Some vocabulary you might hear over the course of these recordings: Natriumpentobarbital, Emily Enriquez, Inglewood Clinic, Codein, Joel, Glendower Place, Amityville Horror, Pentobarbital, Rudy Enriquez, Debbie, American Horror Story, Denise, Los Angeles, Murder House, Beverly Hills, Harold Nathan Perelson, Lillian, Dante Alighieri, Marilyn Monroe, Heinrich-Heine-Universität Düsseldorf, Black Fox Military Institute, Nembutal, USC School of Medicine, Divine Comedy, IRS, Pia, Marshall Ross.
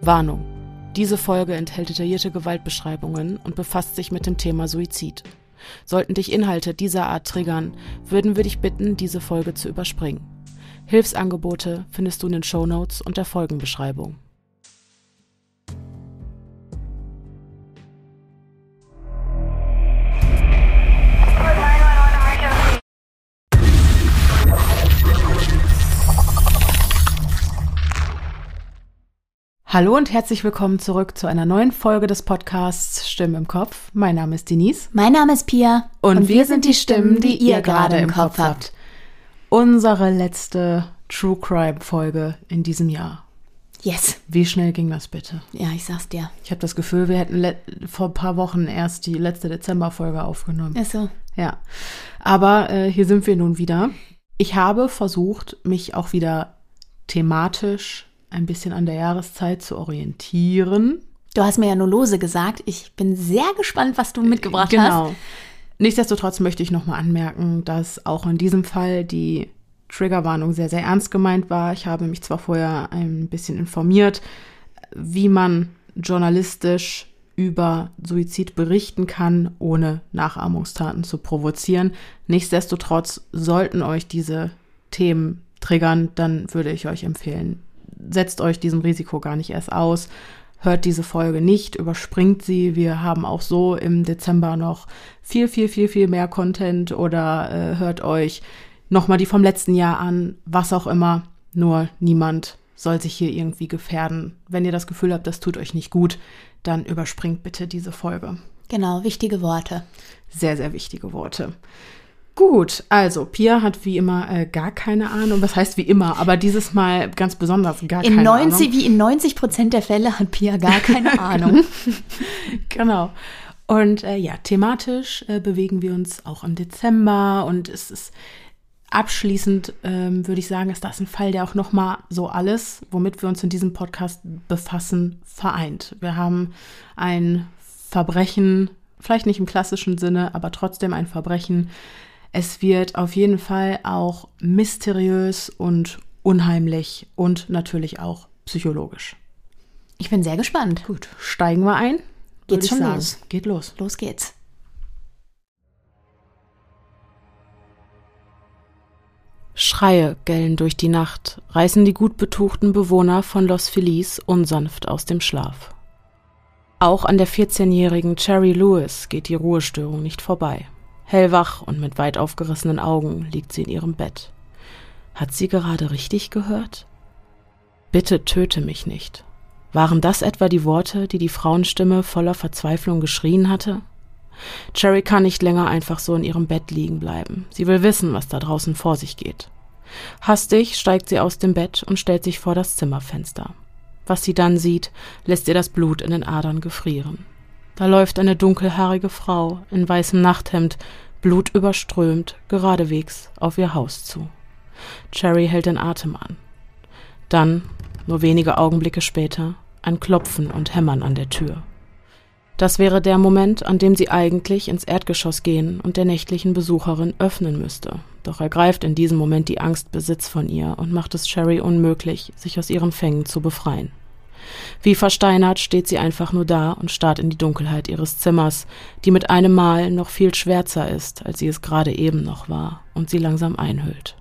Warnung: Diese Folge enthält detaillierte Gewaltbeschreibungen und befasst sich mit dem Thema Suizid. Sollten dich Inhalte dieser Art triggern, würden wir dich bitten, diese Folge zu überspringen. Hilfsangebote findest du in den Shownotes und der Folgenbeschreibung. Hallo und herzlich willkommen zurück zu einer neuen Folge des Podcasts Stimmen im Kopf. Mein Name ist Denise. Mein Name ist Pia. Und wir sind die Stimmen, die ihr gerade im Kopf habt. Unsere letzte True Crime Folge in diesem Jahr. Yes. Wie schnell ging das bitte? Ja, ich sag's dir. Ich habe das Gefühl, wir hätten vor ein paar Wochen erst die letzte Dezemberfolge aufgenommen. Ach so. Ja. Aber hier sind wir nun wieder. Ich habe versucht, mich auch wieder thematisch ein bisschen an der Jahreszeit zu orientieren. Du hast mir ja nur lose gesagt. Ich bin sehr gespannt, was du mitgebracht hast. Genau. Nichtsdestotrotz möchte ich nochmal anmerken, dass auch in diesem Fall die Triggerwarnung sehr, sehr ernst gemeint war. Ich habe mich zwar vorher ein bisschen informiert, wie man journalistisch über Suizid berichten kann, ohne Nachahmungstaten zu provozieren. Nichtsdestotrotz sollten euch diese Themen triggern, dann würde ich euch empfehlen, setzt euch diesem Risiko gar nicht erst aus, hört diese Folge nicht, überspringt sie. Wir haben auch so im Dezember noch viel mehr Content oder hört euch nochmal die vom letzten Jahr an, was auch immer. Nur niemand soll sich hier irgendwie gefährden. Wenn ihr das Gefühl habt, das tut euch nicht gut, dann überspringt bitte diese Folge. Genau, wichtige Worte. Sehr, sehr wichtige Worte. Gut, also Pia hat wie immer gar keine Ahnung. Was heißt wie immer? Aber dieses Mal ganz besonders gar keine Ahnung. Wie in 90% der Fälle hat Pia gar keine Ahnung. Genau. Und ja, thematisch bewegen wir uns auch im Dezember. Und es ist abschließend, würde ich sagen, ist das ein Fall, der auch nochmal so alles, womit wir uns in diesem Podcast befassen, vereint. Wir haben ein Verbrechen, vielleicht nicht im klassischen Sinne, aber trotzdem ein Verbrechen. Es wird auf jeden Fall auch mysteriös und unheimlich und natürlich auch psychologisch. Ich bin sehr gespannt. Gut, steigen wir ein. Geht's schon los? Geht los. Los geht's. Schreie gellen durch die Nacht, reißen die gut betuchten Bewohner von Los Feliz unsanft aus dem Schlaf. Auch an der 14-jährigen Cherry Lewis geht die Ruhestörung nicht vorbei. Hellwach und mit weit aufgerissenen Augen liegt sie in ihrem Bett. Hat sie gerade richtig gehört? Bitte töte mich nicht. Waren das etwa die Worte, die Frauenstimme voller Verzweiflung geschrien hatte? Cherry kann nicht länger einfach so in ihrem Bett liegen bleiben. Sie will wissen, was da draußen vor sich geht. Hastig steigt sie aus dem Bett und stellt sich vor das Zimmerfenster. Was sie dann sieht, lässt ihr das Blut in den Adern gefrieren. Da läuft eine dunkelhaarige Frau in weißem Nachthemd, blutüberströmt, geradewegs auf ihr Haus zu. Cherry hält den Atem an. Dann, nur wenige Augenblicke später, ein Klopfen und Hämmern an der Tür. Das wäre der Moment, an dem sie eigentlich ins Erdgeschoss gehen und der nächtlichen Besucherin öffnen müsste. Doch ergreift in diesem Moment die Angst Besitz von ihr und macht es Cherry unmöglich, sich aus ihren Fängen zu befreien. Wie versteinert steht sie einfach nur da und starrt in die Dunkelheit ihres Zimmers, die mit einem Mal noch viel schwärzer ist, als sie es gerade eben noch war und sie langsam einhüllt.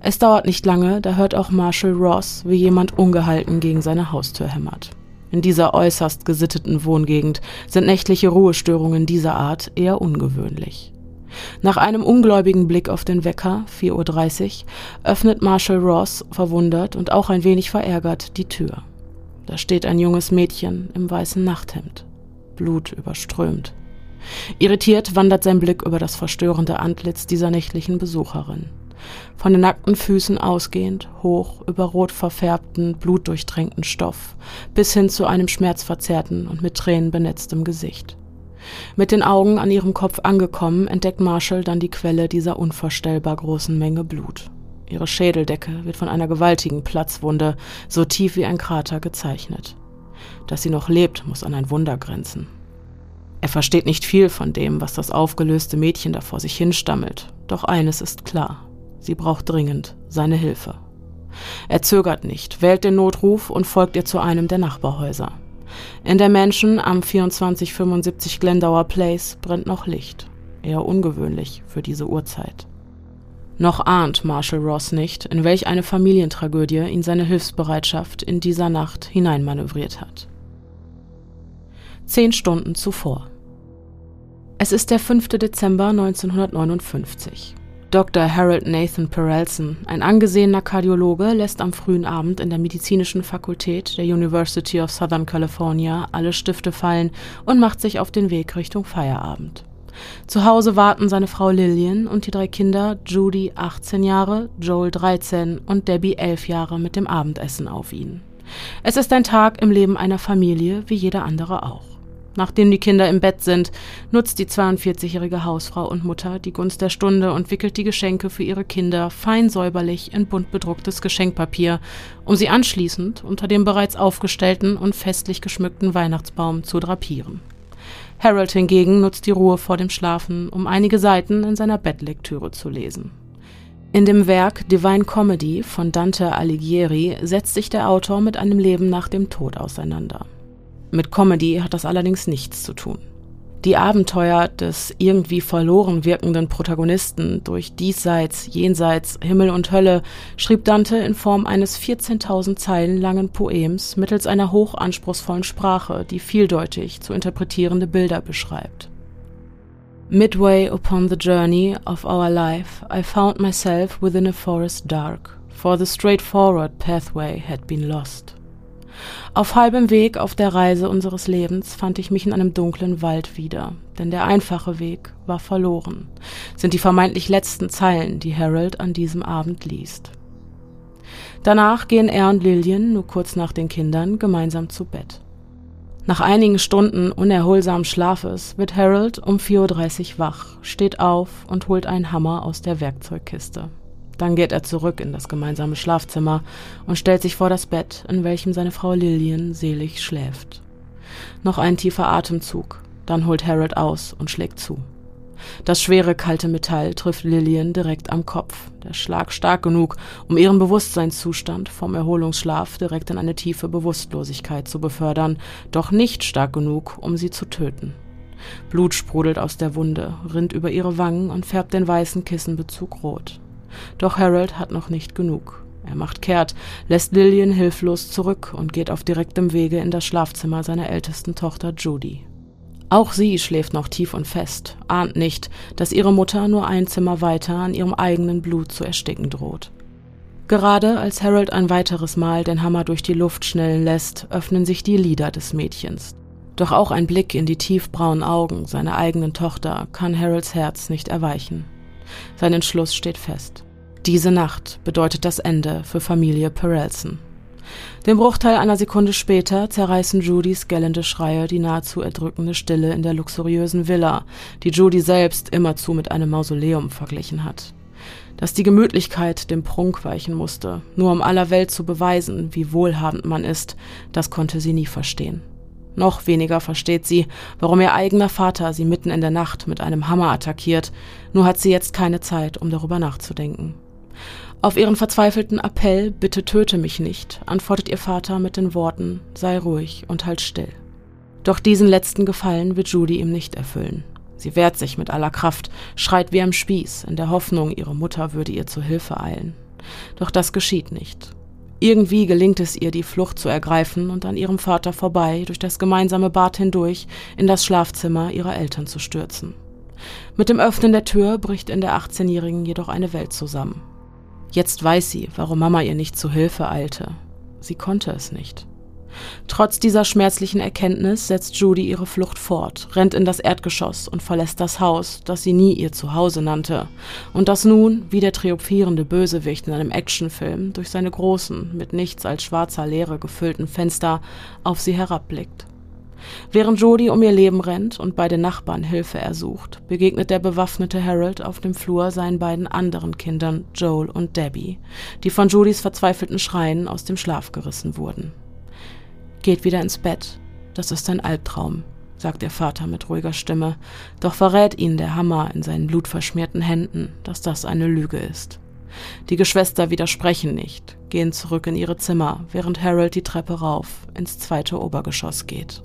Es dauert nicht lange, da hört auch Marshall Ross, wie jemand ungehalten gegen seine Haustür hämmert. In dieser äußerst gesitteten Wohngegend sind nächtliche Ruhestörungen dieser Art eher ungewöhnlich. Nach einem ungläubigen Blick auf den Wecker, 4:30 Uhr, öffnet Marshall Ross, verwundert und auch ein wenig verärgert, die Tür. Da steht ein junges Mädchen im weißen Nachthemd, blutüberströmt. Irritiert wandert sein Blick über das verstörende Antlitz dieser nächtlichen Besucherin. Von den nackten Füßen ausgehend, hoch über rot verfärbten, blutdurchtränkten Stoff, bis hin zu einem schmerzverzerrten und mit Tränen benetztem Gesicht. Mit den Augen an ihrem Kopf angekommen, entdeckt Marshall dann die Quelle dieser unvorstellbar großen Menge Blut. Ihre Schädeldecke wird von einer gewaltigen Platzwunde, so tief wie ein Krater, gezeichnet. Dass sie noch lebt, muss an ein Wunder grenzen. Er versteht nicht viel von dem, was das aufgelöste Mädchen da vor sich hinstammelt. Doch eines ist klar: Sie braucht dringend seine Hilfe. Er zögert nicht, wählt den Notruf und folgt ihr zu einem der Nachbarhäuser. In der Mansion am 2475 Glendower Place brennt noch Licht. Eher ungewöhnlich für diese Uhrzeit. Noch ahnt Marshall Ross nicht, in welch eine Familientragödie ihn seine Hilfsbereitschaft in dieser Nacht hineinmanövriert hat. 10 Stunden zuvor. Es ist der 5. Dezember 1959. Dr. Harold Nathan Perelson, ein angesehener Kardiologe, lässt am frühen Abend in der medizinischen Fakultät der University of Southern California alle Stifte fallen und macht sich auf den Weg Richtung Feierabend. Zu Hause warten seine Frau Lillian und die 3 Kinder, Judy 18 Jahre, Joel 13 und Debbie 11 Jahre mit dem Abendessen auf ihn. Es ist ein Tag im Leben einer Familie, wie jeder andere auch. Nachdem die Kinder im Bett sind, nutzt die 42-jährige Hausfrau und Mutter die Gunst der Stunde und wickelt die Geschenke für ihre Kinder fein säuberlich in bunt bedrucktes Geschenkpapier, um sie anschließend unter dem bereits aufgestellten und festlich geschmückten Weihnachtsbaum zu drapieren. Harold hingegen nutzt die Ruhe vor dem Schlafen, um einige Seiten in seiner Bettlektüre zu lesen. In dem Werk Divine Comedy von Dante Alighieri setzt sich der Autor mit einem Leben nach dem Tod auseinander. Mit Comedy hat das allerdings nichts zu tun. Die Abenteuer des irgendwie verloren wirkenden Protagonisten durch Diesseits, Jenseits, Himmel und Hölle schrieb Dante in Form eines 14.000 Zeilen langen Poems mittels einer hochanspruchsvollen Sprache, die vieldeutig zu interpretierende Bilder beschreibt. Midway upon the journey of our life, I found myself within a forest dark, for the straightforward pathway had been lost. Auf halbem Weg auf der Reise unseres Lebens fand ich mich in einem dunklen Wald wieder, denn der einfache Weg war verloren, sind die vermeintlich letzten Zeilen, die Harold an diesem Abend liest. Danach gehen er und Lillian, nur kurz nach den Kindern, gemeinsam zu Bett. Nach einigen Stunden unerholsamen Schlafes wird Harold um 4.30 Uhr wach, steht auf und holt einen Hammer aus der Werkzeugkiste. Dann geht er zurück in das gemeinsame Schlafzimmer und stellt sich vor das Bett, in welchem seine Frau Lillian selig schläft. Noch ein tiefer Atemzug, dann holt Harold aus und schlägt zu. Das schwere, kalte Metall trifft Lillian direkt am Kopf, der Schlag stark genug, um ihren Bewusstseinszustand vom Erholungsschlaf direkt in eine tiefe Bewusstlosigkeit zu befördern, doch nicht stark genug, um sie zu töten. Blut sprudelt aus der Wunde, rinnt über ihre Wangen und färbt den weißen Kissenbezug rot. Doch Harold hat noch nicht genug. Er macht kehrt, lässt Lillian hilflos zurück und geht auf direktem Wege in das Schlafzimmer seiner ältesten Tochter Judy. Auch sie schläft noch tief und fest, ahnt nicht, dass ihre Mutter nur ein Zimmer weiter an ihrem eigenen Blut zu ersticken droht. Gerade als Harold ein weiteres Mal den Hammer durch die Luft schnellen lässt, öffnen sich die Lider des Mädchens. Doch auch ein Blick in die tiefbraunen Augen seiner eigenen Tochter kann Harolds Herz nicht erweichen. Sein Entschluss steht fest. Diese Nacht bedeutet das Ende für Familie Perelson. Den Bruchteil einer Sekunde später zerreißen Judys gellende Schreie die nahezu erdrückende Stille in der luxuriösen Villa, die Judy selbst immerzu mit einem Mausoleum verglichen hat. Dass die Gemütlichkeit dem Prunk weichen musste, nur um aller Welt zu beweisen, wie wohlhabend man ist, das konnte sie nie verstehen. Noch weniger versteht sie, warum ihr eigener Vater sie mitten in der Nacht mit einem Hammer attackiert, nur hat sie jetzt keine Zeit, um darüber nachzudenken. Auf ihren verzweifelten Appell, bitte töte mich nicht, antwortet ihr Vater mit den Worten, sei ruhig und halt still. Doch diesen letzten Gefallen wird Judy ihm nicht erfüllen. Sie wehrt sich mit aller Kraft, schreit wie am Spieß, in der Hoffnung, ihre Mutter würde ihr zu Hilfe eilen. Doch das geschieht nicht. Irgendwie gelingt es ihr, die Flucht zu ergreifen und an ihrem Vater vorbei, durch das gemeinsame Bad hindurch, in das Schlafzimmer ihrer Eltern zu stürzen. Mit dem Öffnen der Tür bricht in der 18-Jährigen jedoch eine Welt zusammen. Jetzt weiß sie, warum Mama ihr nicht zu Hilfe eilte. Sie konnte es nicht. Trotz dieser schmerzlichen Erkenntnis setzt Judy ihre Flucht fort, rennt in das Erdgeschoss und verlässt das Haus, das sie nie ihr Zuhause nannte und das nun, wie der triumphierende Bösewicht in einem Actionfilm, durch seine großen, mit nichts als schwarzer Leere gefüllten Fenster auf sie herabblickt. Während Judy um ihr Leben rennt und bei den Nachbarn Hilfe ersucht, begegnet der bewaffnete Harold auf dem Flur seinen beiden anderen Kindern, Joel und Debbie, die von Judys verzweifelten Schreien aus dem Schlaf gerissen wurden. Geht wieder ins Bett, das ist ein Albtraum, sagt ihr Vater mit ruhiger Stimme, doch verrät ihnen der Hammer in seinen blutverschmierten Händen, dass das eine Lüge ist. Die Geschwister widersprechen nicht, gehen zurück in ihre Zimmer, während Harold die Treppe rauf ins zweite Obergeschoss geht.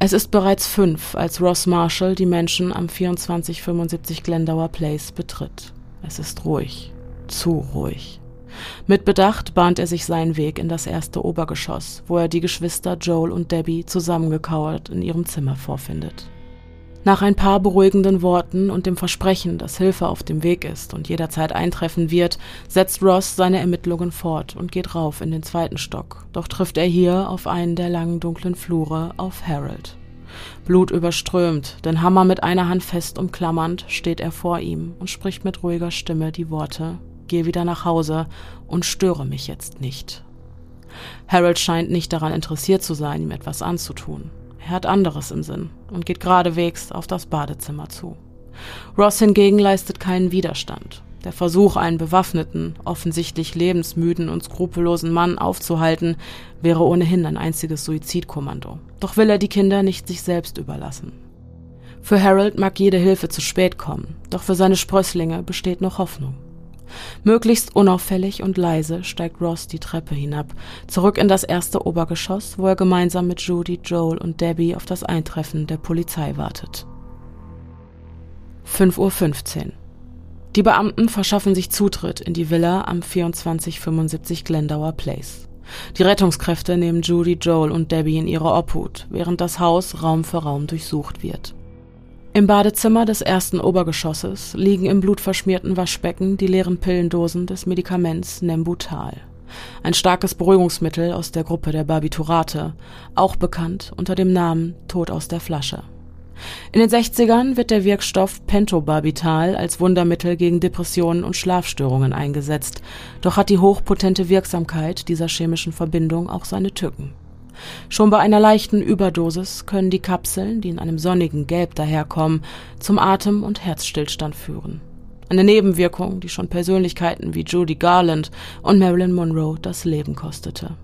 Es ist bereits 5, als Ross Marshall die Menschen am 2475 Glendower Place betritt. Es ist ruhig, zu ruhig. Mit Bedacht bahnt er sich seinen Weg in das erste Obergeschoss, wo er die Geschwister Joel und Debbie zusammengekauert in ihrem Zimmer vorfindet. Nach ein paar beruhigenden Worten und dem Versprechen, dass Hilfe auf dem Weg ist und jederzeit eintreffen wird, setzt Ross seine Ermittlungen fort und geht rauf in den zweiten Stock. Doch trifft er hier auf einen der langen dunklen Flure auf Harold. Blutüberströmt, den Hammer mit einer Hand fest umklammernd, steht er vor ihm und spricht mit ruhiger Stimme die Worte: „Geh wieder nach Hause und störe mich jetzt nicht." Harold scheint nicht daran interessiert zu sein, ihm etwas anzutun. Er hat anderes im Sinn und geht geradewegs auf das Badezimmer zu. Ross hingegen leistet keinen Widerstand. Der Versuch, einen bewaffneten, offensichtlich lebensmüden und skrupellosen Mann aufzuhalten, wäre ohnehin ein einziges Suizidkommando. Doch will er die Kinder nicht sich selbst überlassen. Für Harold mag jede Hilfe zu spät kommen, doch für seine Sprösslinge besteht noch Hoffnung. Möglichst unauffällig und leise steigt Ross die Treppe hinab, zurück in das erste Obergeschoss, wo er gemeinsam mit Judy, Joel und Debbie auf das Eintreffen der Polizei wartet. 5:15 Uhr. Die Beamten verschaffen sich Zutritt in die Villa am 2475 Glendower Place. Die Rettungskräfte nehmen Judy, Joel und Debbie in ihre Obhut, während das Haus Raum für Raum durchsucht wird. Im Badezimmer des ersten Obergeschosses liegen im blutverschmierten Waschbecken die leeren Pillendosen des Medikaments Nembutal, ein starkes Beruhigungsmittel aus der Gruppe der Barbiturate, auch bekannt unter dem Namen Tod aus der Flasche. In den 60ern wird der Wirkstoff Pentobarbital als Wundermittel gegen Depressionen und Schlafstörungen eingesetzt, doch hat die hochpotente Wirksamkeit dieser chemischen Verbindung auch seine Tücken. Schon bei einer leichten Überdosis können die Kapseln, die in einem sonnigen Gelb daherkommen, zum Atem- und Herzstillstand führen. Eine Nebenwirkung, die schon Persönlichkeiten wie Judy Garland und Marilyn Monroe das Leben kostete.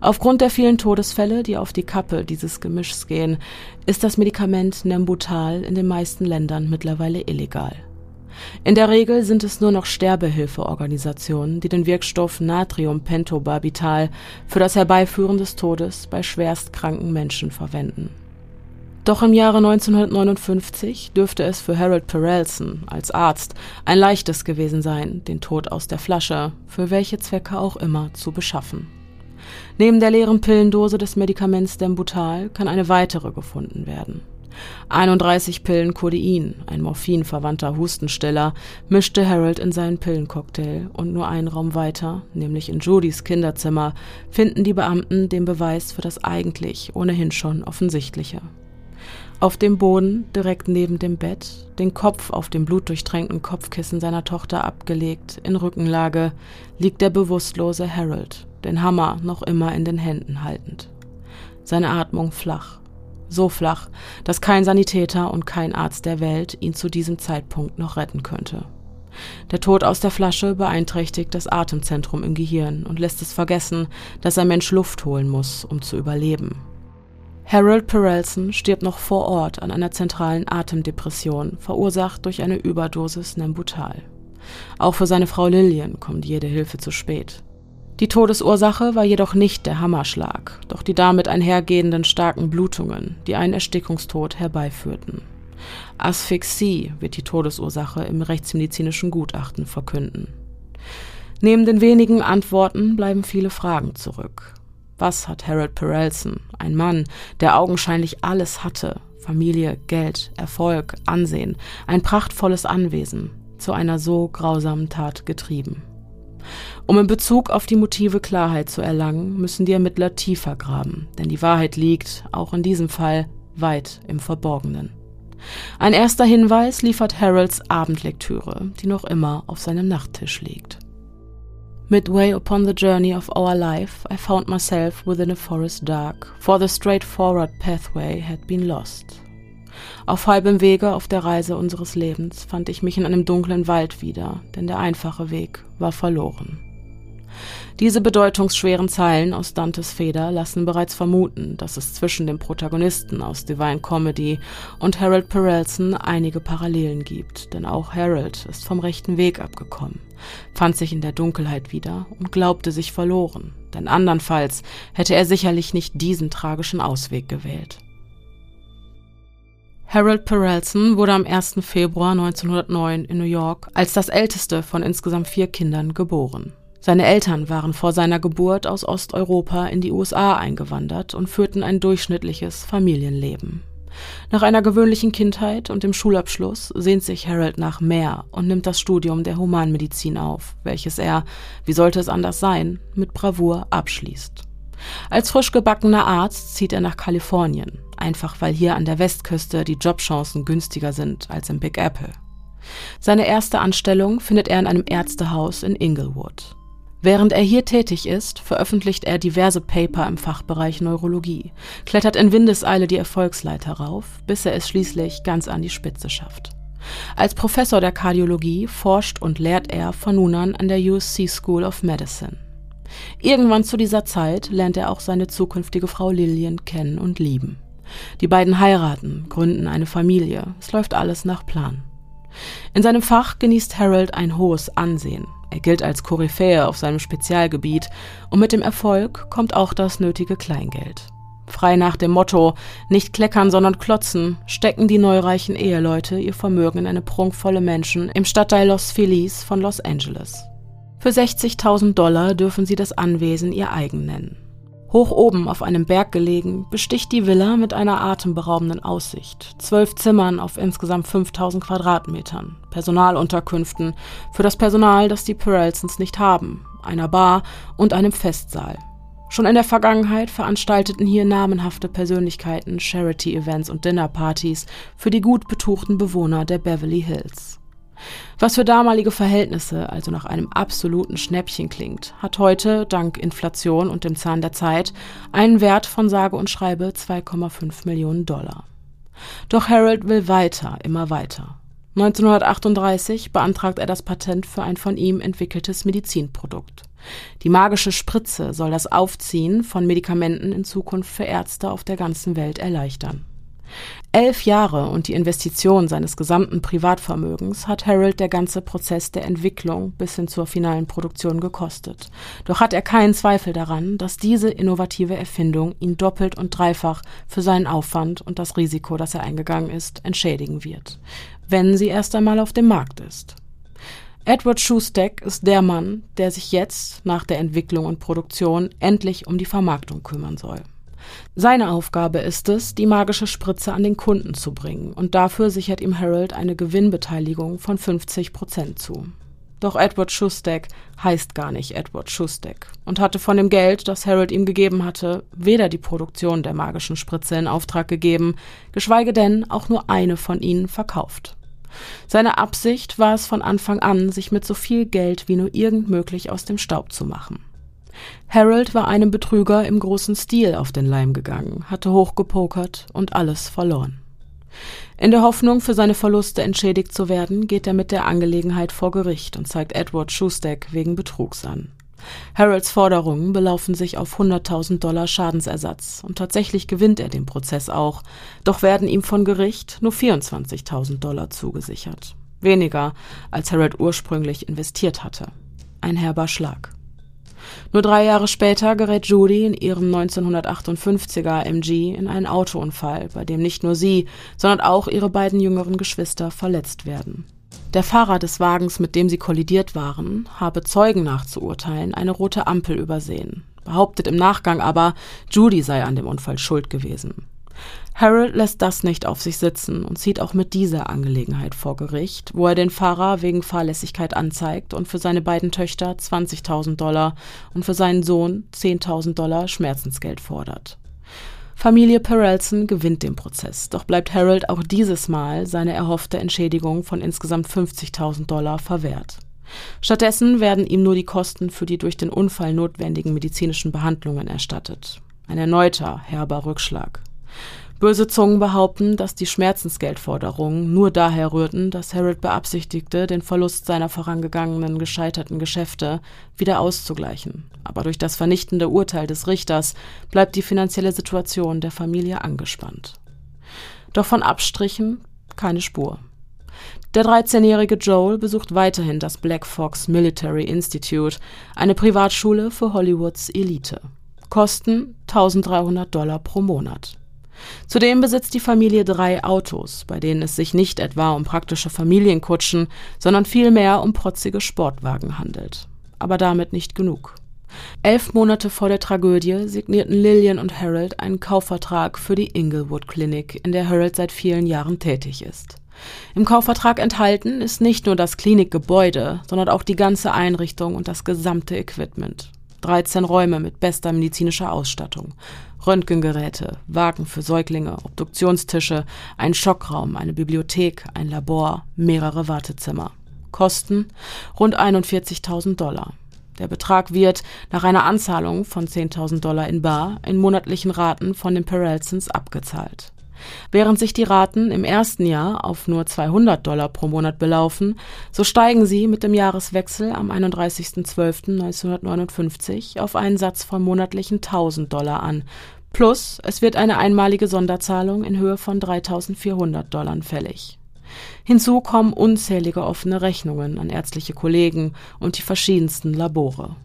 Aufgrund der vielen Todesfälle, die auf die Kappe dieses Gemischs gehen, ist das Medikament Nembutal in den meisten Ländern mittlerweile illegal. In der Regel sind es nur noch Sterbehilfeorganisationen, die den Wirkstoff Natriumpentobarbital für das Herbeiführen des Todes bei schwerstkranken Menschen verwenden. Doch im Jahre 1959 dürfte es für Harold Perelson als Arzt ein leichtes gewesen sein, den Tod aus der Flasche, für welche Zwecke auch immer, zu beschaffen. Neben der leeren Pillendose des Medikaments Nembutal kann eine weitere gefunden werden. 31 Pillen Codein, ein morphinverwandter Hustenstiller, mischte Harold in seinen Pillencocktail und nur einen Raum weiter, nämlich in Judys Kinderzimmer, finden die Beamten den Beweis für das eigentlich ohnehin schon Offensichtliche. Auf dem Boden, direkt neben dem Bett, den Kopf auf dem blutdurchtränkten Kopfkissen seiner Tochter abgelegt, in Rückenlage, liegt der bewusstlose Harold, den Hammer noch immer in den Händen haltend. Seine Atmung flach. So flach, dass kein Sanitäter und kein Arzt der Welt ihn zu diesem Zeitpunkt noch retten könnte. Der Tod aus der Flasche beeinträchtigt das Atemzentrum im Gehirn und lässt es vergessen, dass ein Mensch Luft holen muss, um zu überleben. Harold Perelson stirbt noch vor Ort an einer zentralen Atemdepression, verursacht durch eine Überdosis Nembutal. Auch für seine Frau Lillian kommt jede Hilfe zu spät. Die Todesursache war jedoch nicht der Hammerschlag, doch die damit einhergehenden starken Blutungen, die einen Erstickungstod herbeiführten. Asphyxie wird die Todesursache im rechtsmedizinischen Gutachten verkünden. Neben den wenigen Antworten bleiben viele Fragen zurück. Was hat Harold Perelson, ein Mann, der augenscheinlich alles hatte, Familie, Geld, Erfolg, Ansehen, ein prachtvolles Anwesen, zu einer so grausamen Tat getrieben? Um in Bezug auf die Motive Klarheit zu erlangen, müssen die Ermittler tiefer graben, denn die Wahrheit liegt, auch in diesem Fall, weit im Verborgenen. Ein erster Hinweis liefert Harolds Abendlektüre, die noch immer auf seinem Nachttisch liegt. Midway upon the journey of our life, I found myself within a forest dark, for the straightforward pathway had been lost. Auf halbem Wege auf der Reise unseres Lebens fand ich mich in einem dunklen Wald wieder, denn der einfache Weg war verloren. Diese bedeutungsschweren Zeilen aus Dantes Feder lassen bereits vermuten, dass es zwischen dem Protagonisten aus Divine Comedy und Harold Perelson einige Parallelen gibt, denn auch Harold ist vom rechten Weg abgekommen, fand sich in der Dunkelheit wieder und glaubte sich verloren, denn andernfalls hätte er sicherlich nicht diesen tragischen Ausweg gewählt. Harold Perelson wurde am 1. Februar 1909 in New York als das älteste von insgesamt 4 Kindern geboren. Seine Eltern waren vor seiner Geburt aus Osteuropa in die USA eingewandert und führten ein durchschnittliches Familienleben. Nach einer gewöhnlichen Kindheit und dem Schulabschluss sehnt sich Harold nach mehr und nimmt das Studium der Humanmedizin auf, welches er, wie sollte es anders sein, mit Bravour abschließt. Als frisch gebackener Arzt zieht er nach Kalifornien, einfach weil hier an der Westküste die Jobchancen günstiger sind als im Big Apple. Seine erste Anstellung findet er in einem Ärztehaus in Inglewood. Während er hier tätig ist, veröffentlicht er diverse Paper im Fachbereich Neurologie, klettert in Windeseile die Erfolgsleiter rauf, bis er es schließlich ganz an die Spitze schafft. Als Professor der Kardiologie forscht und lehrt er von nun an der USC School of Medicine. Irgendwann zu dieser Zeit lernt er auch seine zukünftige Frau Lillian kennen und lieben. Die beiden heiraten, gründen eine Familie, es läuft alles nach Plan. In seinem Fach genießt Harold ein hohes Ansehen, er gilt als Koryphäe auf seinem Spezialgebiet und mit dem Erfolg kommt auch das nötige Kleingeld. Frei nach dem Motto, nicht kleckern, sondern klotzen, stecken die neureichen Eheleute ihr Vermögen in eine prunkvolle Mansion im Stadtteil Los Feliz von Los Angeles. Für 60.000 Dollar dürfen sie das Anwesen ihr eigen nennen. Hoch oben auf einem Berg gelegen, besticht die Villa mit einer atemberaubenden Aussicht, 12 Zimmern auf insgesamt 5.000 Quadratmetern, Personalunterkünften für das Personal, das die Perelsons nicht haben, einer Bar und einem Festsaal. Schon in der Vergangenheit veranstalteten hier namenhafte Persönlichkeiten Charity-Events und Dinnerpartys für die gut betuchten Bewohner der Beverly Hills. Was für damalige Verhältnisse also nach einem absoluten Schnäppchen klingt, hat heute, dank Inflation und dem Zahn der Zeit, einen Wert von sage und schreibe 2,5 Millionen $. Doch Harold will weiter, immer weiter. 1938 beantragt er das Patent für ein von ihm entwickeltes Medizinprodukt. Die magische Spritze soll das Aufziehen von Medikamenten in Zukunft für Ärzte auf der ganzen Welt erleichtern. 11 Jahre und die Investition seines gesamten Privatvermögens hat Harold der ganze Prozess der Entwicklung bis hin zur finalen Produktion gekostet. Doch hat er keinen Zweifel daran, dass diese innovative Erfindung ihn doppelt und dreifach für seinen Aufwand und das Risiko, das er eingegangen ist, entschädigen wird, wenn sie erst einmal auf dem Markt ist. Edward Schustek ist der Mann, der sich jetzt, nach der Entwicklung und Produktion, endlich um die Vermarktung kümmern soll. Seine Aufgabe ist es, die magische Spritze an den Kunden zu bringen und dafür sichert ihm Harold eine Gewinnbeteiligung von 50% zu. Doch Edward Schustek heißt gar nicht Edward Schustek und hatte von dem Geld, das Harold ihm gegeben hatte, weder die Produktion der magischen Spritze in Auftrag gegeben, geschweige denn auch nur eine von ihnen verkauft. Seine Absicht war es von Anfang an, sich mit so viel Geld wie nur irgend möglich aus dem Staub zu machen. Harold war einem Betrüger im großen Stil auf den Leim gegangen, hatte hochgepokert und alles verloren. In der Hoffnung, für seine Verluste entschädigt zu werden, geht er mit der Angelegenheit vor Gericht und zeigt Edward Schustek wegen Betrugs an. Harolds Forderungen belaufen sich auf $100.000 Schadensersatz und tatsächlich gewinnt er den Prozess auch, doch werden ihm von Gericht nur $24.000 zugesichert. Weniger, als Harold ursprünglich investiert hatte. Ein herber Schlag. Nur 3 Jahre später gerät Judy in ihrem 1958er MG in einen Autounfall, bei dem nicht nur sie, sondern auch ihre beiden jüngeren Geschwister verletzt werden. Der Fahrer des Wagens, mit dem sie kollidiert waren, habe Zeugen nachzuurteilen eine rote Ampel übersehen, behauptet im Nachgang aber, Judy sei an dem Unfall schuld gewesen. Harold lässt das nicht auf sich sitzen und zieht auch mit dieser Angelegenheit vor Gericht, wo er den Fahrer wegen Fahrlässigkeit anzeigt und für seine beiden Töchter $20.000 und für seinen Sohn $10.000 Schmerzensgeld fordert. Familie Perelson gewinnt den Prozess, doch bleibt Harold auch dieses Mal seine erhoffte Entschädigung von insgesamt $50.000 verwehrt. Stattdessen werden ihm nur die Kosten für die durch den Unfall notwendigen medizinischen Behandlungen erstattet. Ein erneuter herber Rückschlag. Böse Zungen behaupten, dass die Schmerzensgeldforderungen nur daher rührten, dass Harold beabsichtigte, den Verlust seiner vorangegangenen gescheiterten Geschäfte wieder auszugleichen. Aber durch das vernichtende Urteil des Richters bleibt die finanzielle Situation der Familie angespannt. Doch von Abstrichen keine Spur. Der 13-jährige Joel besucht weiterhin das Black Fox Military Institute, eine Privatschule für Hollywoods Elite. Kosten $1.300 pro Monat. Zudem besitzt die Familie 3 Autos, bei denen es sich nicht etwa um praktische Familienkutschen, sondern vielmehr um protzige Sportwagen handelt. Aber damit nicht genug. 11 Monate vor der Tragödie signierten Lillian und Harold einen Kaufvertrag für die Inglewood Clinic, in der Harold seit vielen Jahren tätig ist. Im Kaufvertrag enthalten ist nicht nur das Klinikgebäude, sondern auch die ganze Einrichtung und das gesamte Equipment. 13 Räume mit bester medizinischer Ausstattung, Röntgengeräte, Wagen für Säuglinge, Obduktionstische, ein Schockraum, eine Bibliothek, ein Labor, mehrere Wartezimmer. Kosten rund $41.000. Der Betrag wird nach einer Anzahlung von $10.000 in bar in monatlichen Raten von den Perelsons abgezahlt. Während sich die Raten im ersten Jahr auf nur $200 pro Monat belaufen, so steigen sie mit dem Jahreswechsel am 31.12.1959 auf einen Satz von monatlichen $1.000 an. Plus, es wird eine einmalige Sonderzahlung in Höhe von $3.400 fällig. Hinzu kommen unzählige offene Rechnungen an ärztliche Kollegen und die verschiedensten Labore.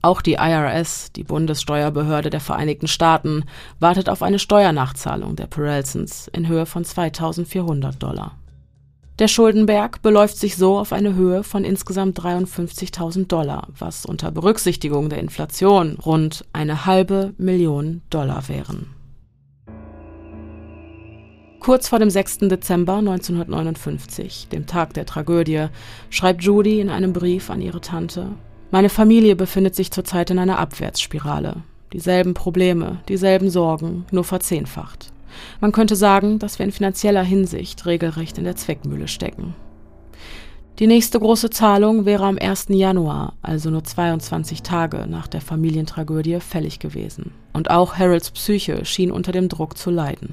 Auch die IRS, die Bundessteuerbehörde der Vereinigten Staaten, wartet auf eine Steuernachzahlung der Perelsons in Höhe von $2.400. Der Schuldenberg beläuft sich so auf eine Höhe von insgesamt $53.000, was unter Berücksichtigung der Inflation rund $500.000 wären. Kurz vor dem 6. Dezember 1959, dem Tag der Tragödie, schreibt Judy in einem Brief an ihre Tante: Meine Familie befindet sich zurzeit in einer Abwärtsspirale. Dieselben Probleme, dieselben Sorgen, nur verzehnfacht. Man könnte sagen, dass wir in finanzieller Hinsicht regelrecht in der Zwickmühle stecken. Die nächste große Zahlung wäre am 1. Januar, also nur 22 Tage nach der Familientragödie, fällig gewesen. Und auch Harolds Psyche schien unter dem Druck zu leiden.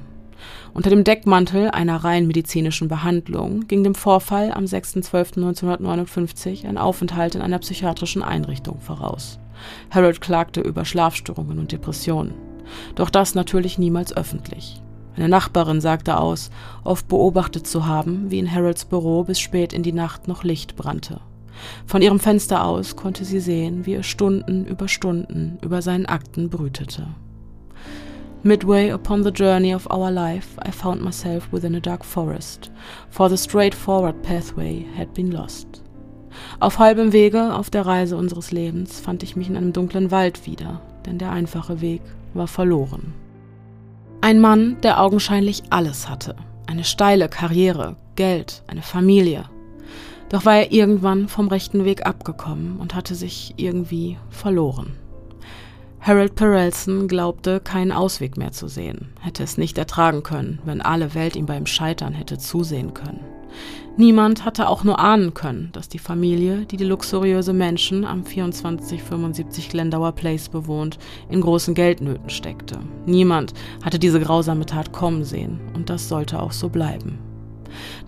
Unter dem Deckmantel einer rein medizinischen Behandlung ging dem Vorfall am 6.12.1959 ein Aufenthalt in einer psychiatrischen Einrichtung voraus. Harold klagte über Schlafstörungen und Depressionen. Doch das natürlich niemals öffentlich. Eine Nachbarin sagte aus, oft beobachtet zu haben, wie in Harolds Büro bis spät in die Nacht noch Licht brannte. Von ihrem Fenster aus konnte sie sehen, wie er Stunden über seinen Akten brütete. Midway upon the journey of our life, I found myself within a dark forest, for the straightforward pathway had been lost. Auf halbem Wege auf der Reise unseres Lebens fand ich mich in einem dunklen Wald wieder, denn der einfache Weg war verloren. Ein Mann, der augenscheinlich alles hatte, eine steile Karriere, Geld, eine Familie. Doch war er irgendwann vom rechten Weg abgekommen und hatte sich irgendwie verloren. Harold Perelson glaubte, keinen Ausweg mehr zu sehen, hätte es nicht ertragen können, wenn alle Welt ihm beim Scheitern hätte zusehen können. Niemand hatte auch nur ahnen können, dass die Familie, die luxuriöse Menschen am 2475 Glendower Place bewohnt, in großen Geldnöten steckte. Niemand hatte diese grausame Tat kommen sehen, und das sollte auch so bleiben.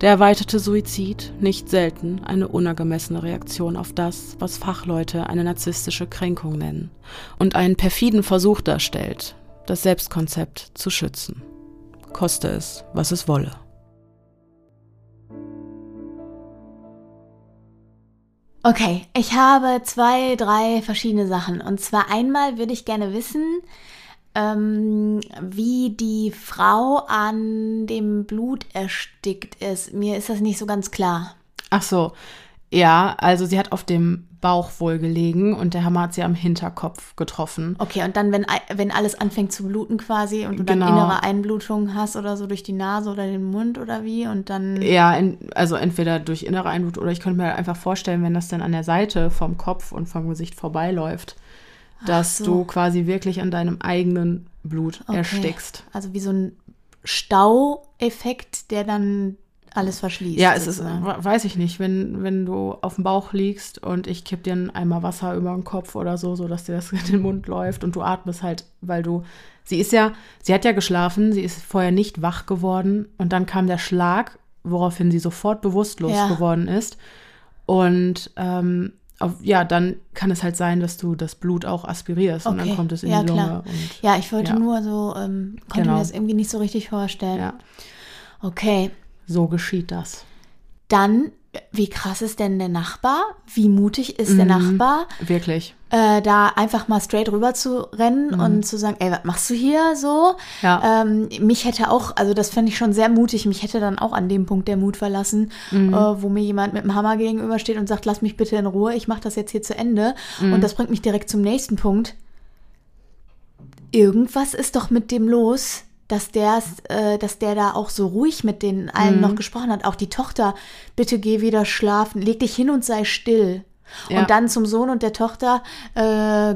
Der erweiterte Suizid, nicht selten eine unangemessene Reaktion auf das, was Fachleute eine narzisstische Kränkung nennen und einen perfiden Versuch darstellt, das Selbstkonzept zu schützen. Koste es, was es wolle. Okay, ich habe 2, 3 verschiedene Sachen. Und zwar einmal würde ich gerne wissen, wie die Frau an dem Blut erstickt ist. Mir ist das nicht so ganz klar. Ach so, ja, also sie hat auf dem Bauch wohl gelegen und der Hammer hat sie am Hinterkopf getroffen. Okay, und dann, wenn alles anfängt zu bluten quasi und du dann innere Einblutung hast oder so durch die Nase oder den Mund oder wie und dann... Ja, also entweder durch innere Einblutung oder ich könnte mir einfach vorstellen, wenn das dann an der Seite vom Kopf und vom Gesicht vorbeiläuft, dass du quasi wirklich an deinem eigenen Blut erstickst. Also wie so ein Staueffekt, der dann alles verschließt. Ja, es ist, weiß ich nicht, wenn du auf dem Bauch liegst und ich kipp dir einen Eimer Wasser über den Kopf oder so, sodass dir das in den Mund läuft und du atmest halt, weil du, sie hat ja geschlafen, sie ist vorher nicht wach geworden und dann kam der Schlag, woraufhin sie sofort bewusstlos geworden ist und dann kann es halt sein, dass du das Blut auch aspirierst und dann kommt es in die Lunge. Klar. Und, ich wollte nur so, konnte mir das irgendwie nicht so richtig vorstellen. Ja. Okay. So geschieht das. Dann, wie krass ist denn der Nachbar? Wie mutig ist der Nachbar? Wirklich. Da einfach mal straight rüber zu rennen und zu sagen, ey, was machst du hier so? Ja. Mich hätte auch, also das fände ich schon sehr mutig, mich hätte dann auch an dem Punkt der Mut verlassen, wo mir jemand mit dem Hammer gegenübersteht und sagt, lass mich bitte in Ruhe, ich mache das jetzt hier zu Ende. Und das bringt mich direkt zum nächsten Punkt. Irgendwas ist doch mit dem los, dass der da auch so ruhig mit den allen noch gesprochen hat. Auch die Tochter, bitte geh wieder schlafen, leg dich hin und sei still. Ja. Und dann zum Sohn und der Tochter,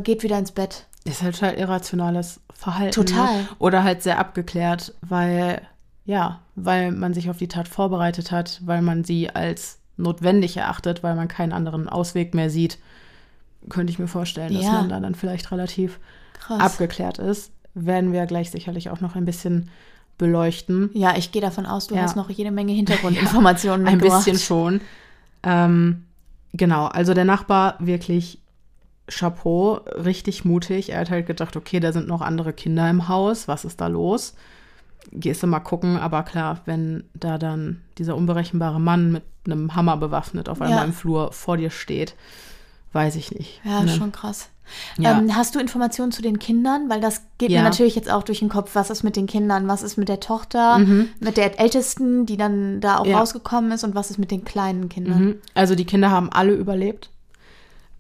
geht wieder ins Bett. Das ist halt total irrationales Verhalten. Total. Oder halt sehr abgeklärt, weil man sich auf die Tat vorbereitet hat, weil man sie als notwendig erachtet, weil man keinen anderen Ausweg mehr sieht. Könnte ich mir vorstellen, dass man da dann vielleicht relativ abgeklärt ist. Werden wir gleich sicherlich auch noch ein bisschen beleuchten. Ja, ich gehe davon aus, du hast noch jede Menge Hintergrundinformationen mitgebracht. Ein bisschen schon. Genau, also der Nachbar wirklich Chapeau, richtig mutig. Er hat halt gedacht, okay, da sind noch andere Kinder im Haus, was ist da los? Gehst du mal gucken, aber klar, wenn da dann dieser unberechenbare Mann mit einem Hammer bewaffnet auf einmal im Flur vor dir steht, weiß ich nicht. Ja, ne? Schon krass. Ja. Hast du Informationen zu den Kindern? Weil das geht mir natürlich jetzt auch durch den Kopf. Was ist mit den Kindern? Was ist mit der Tochter? Mit der Ältesten, die dann da auch rausgekommen ist? Und was ist mit den kleinen Kindern? Also die Kinder haben alle überlebt,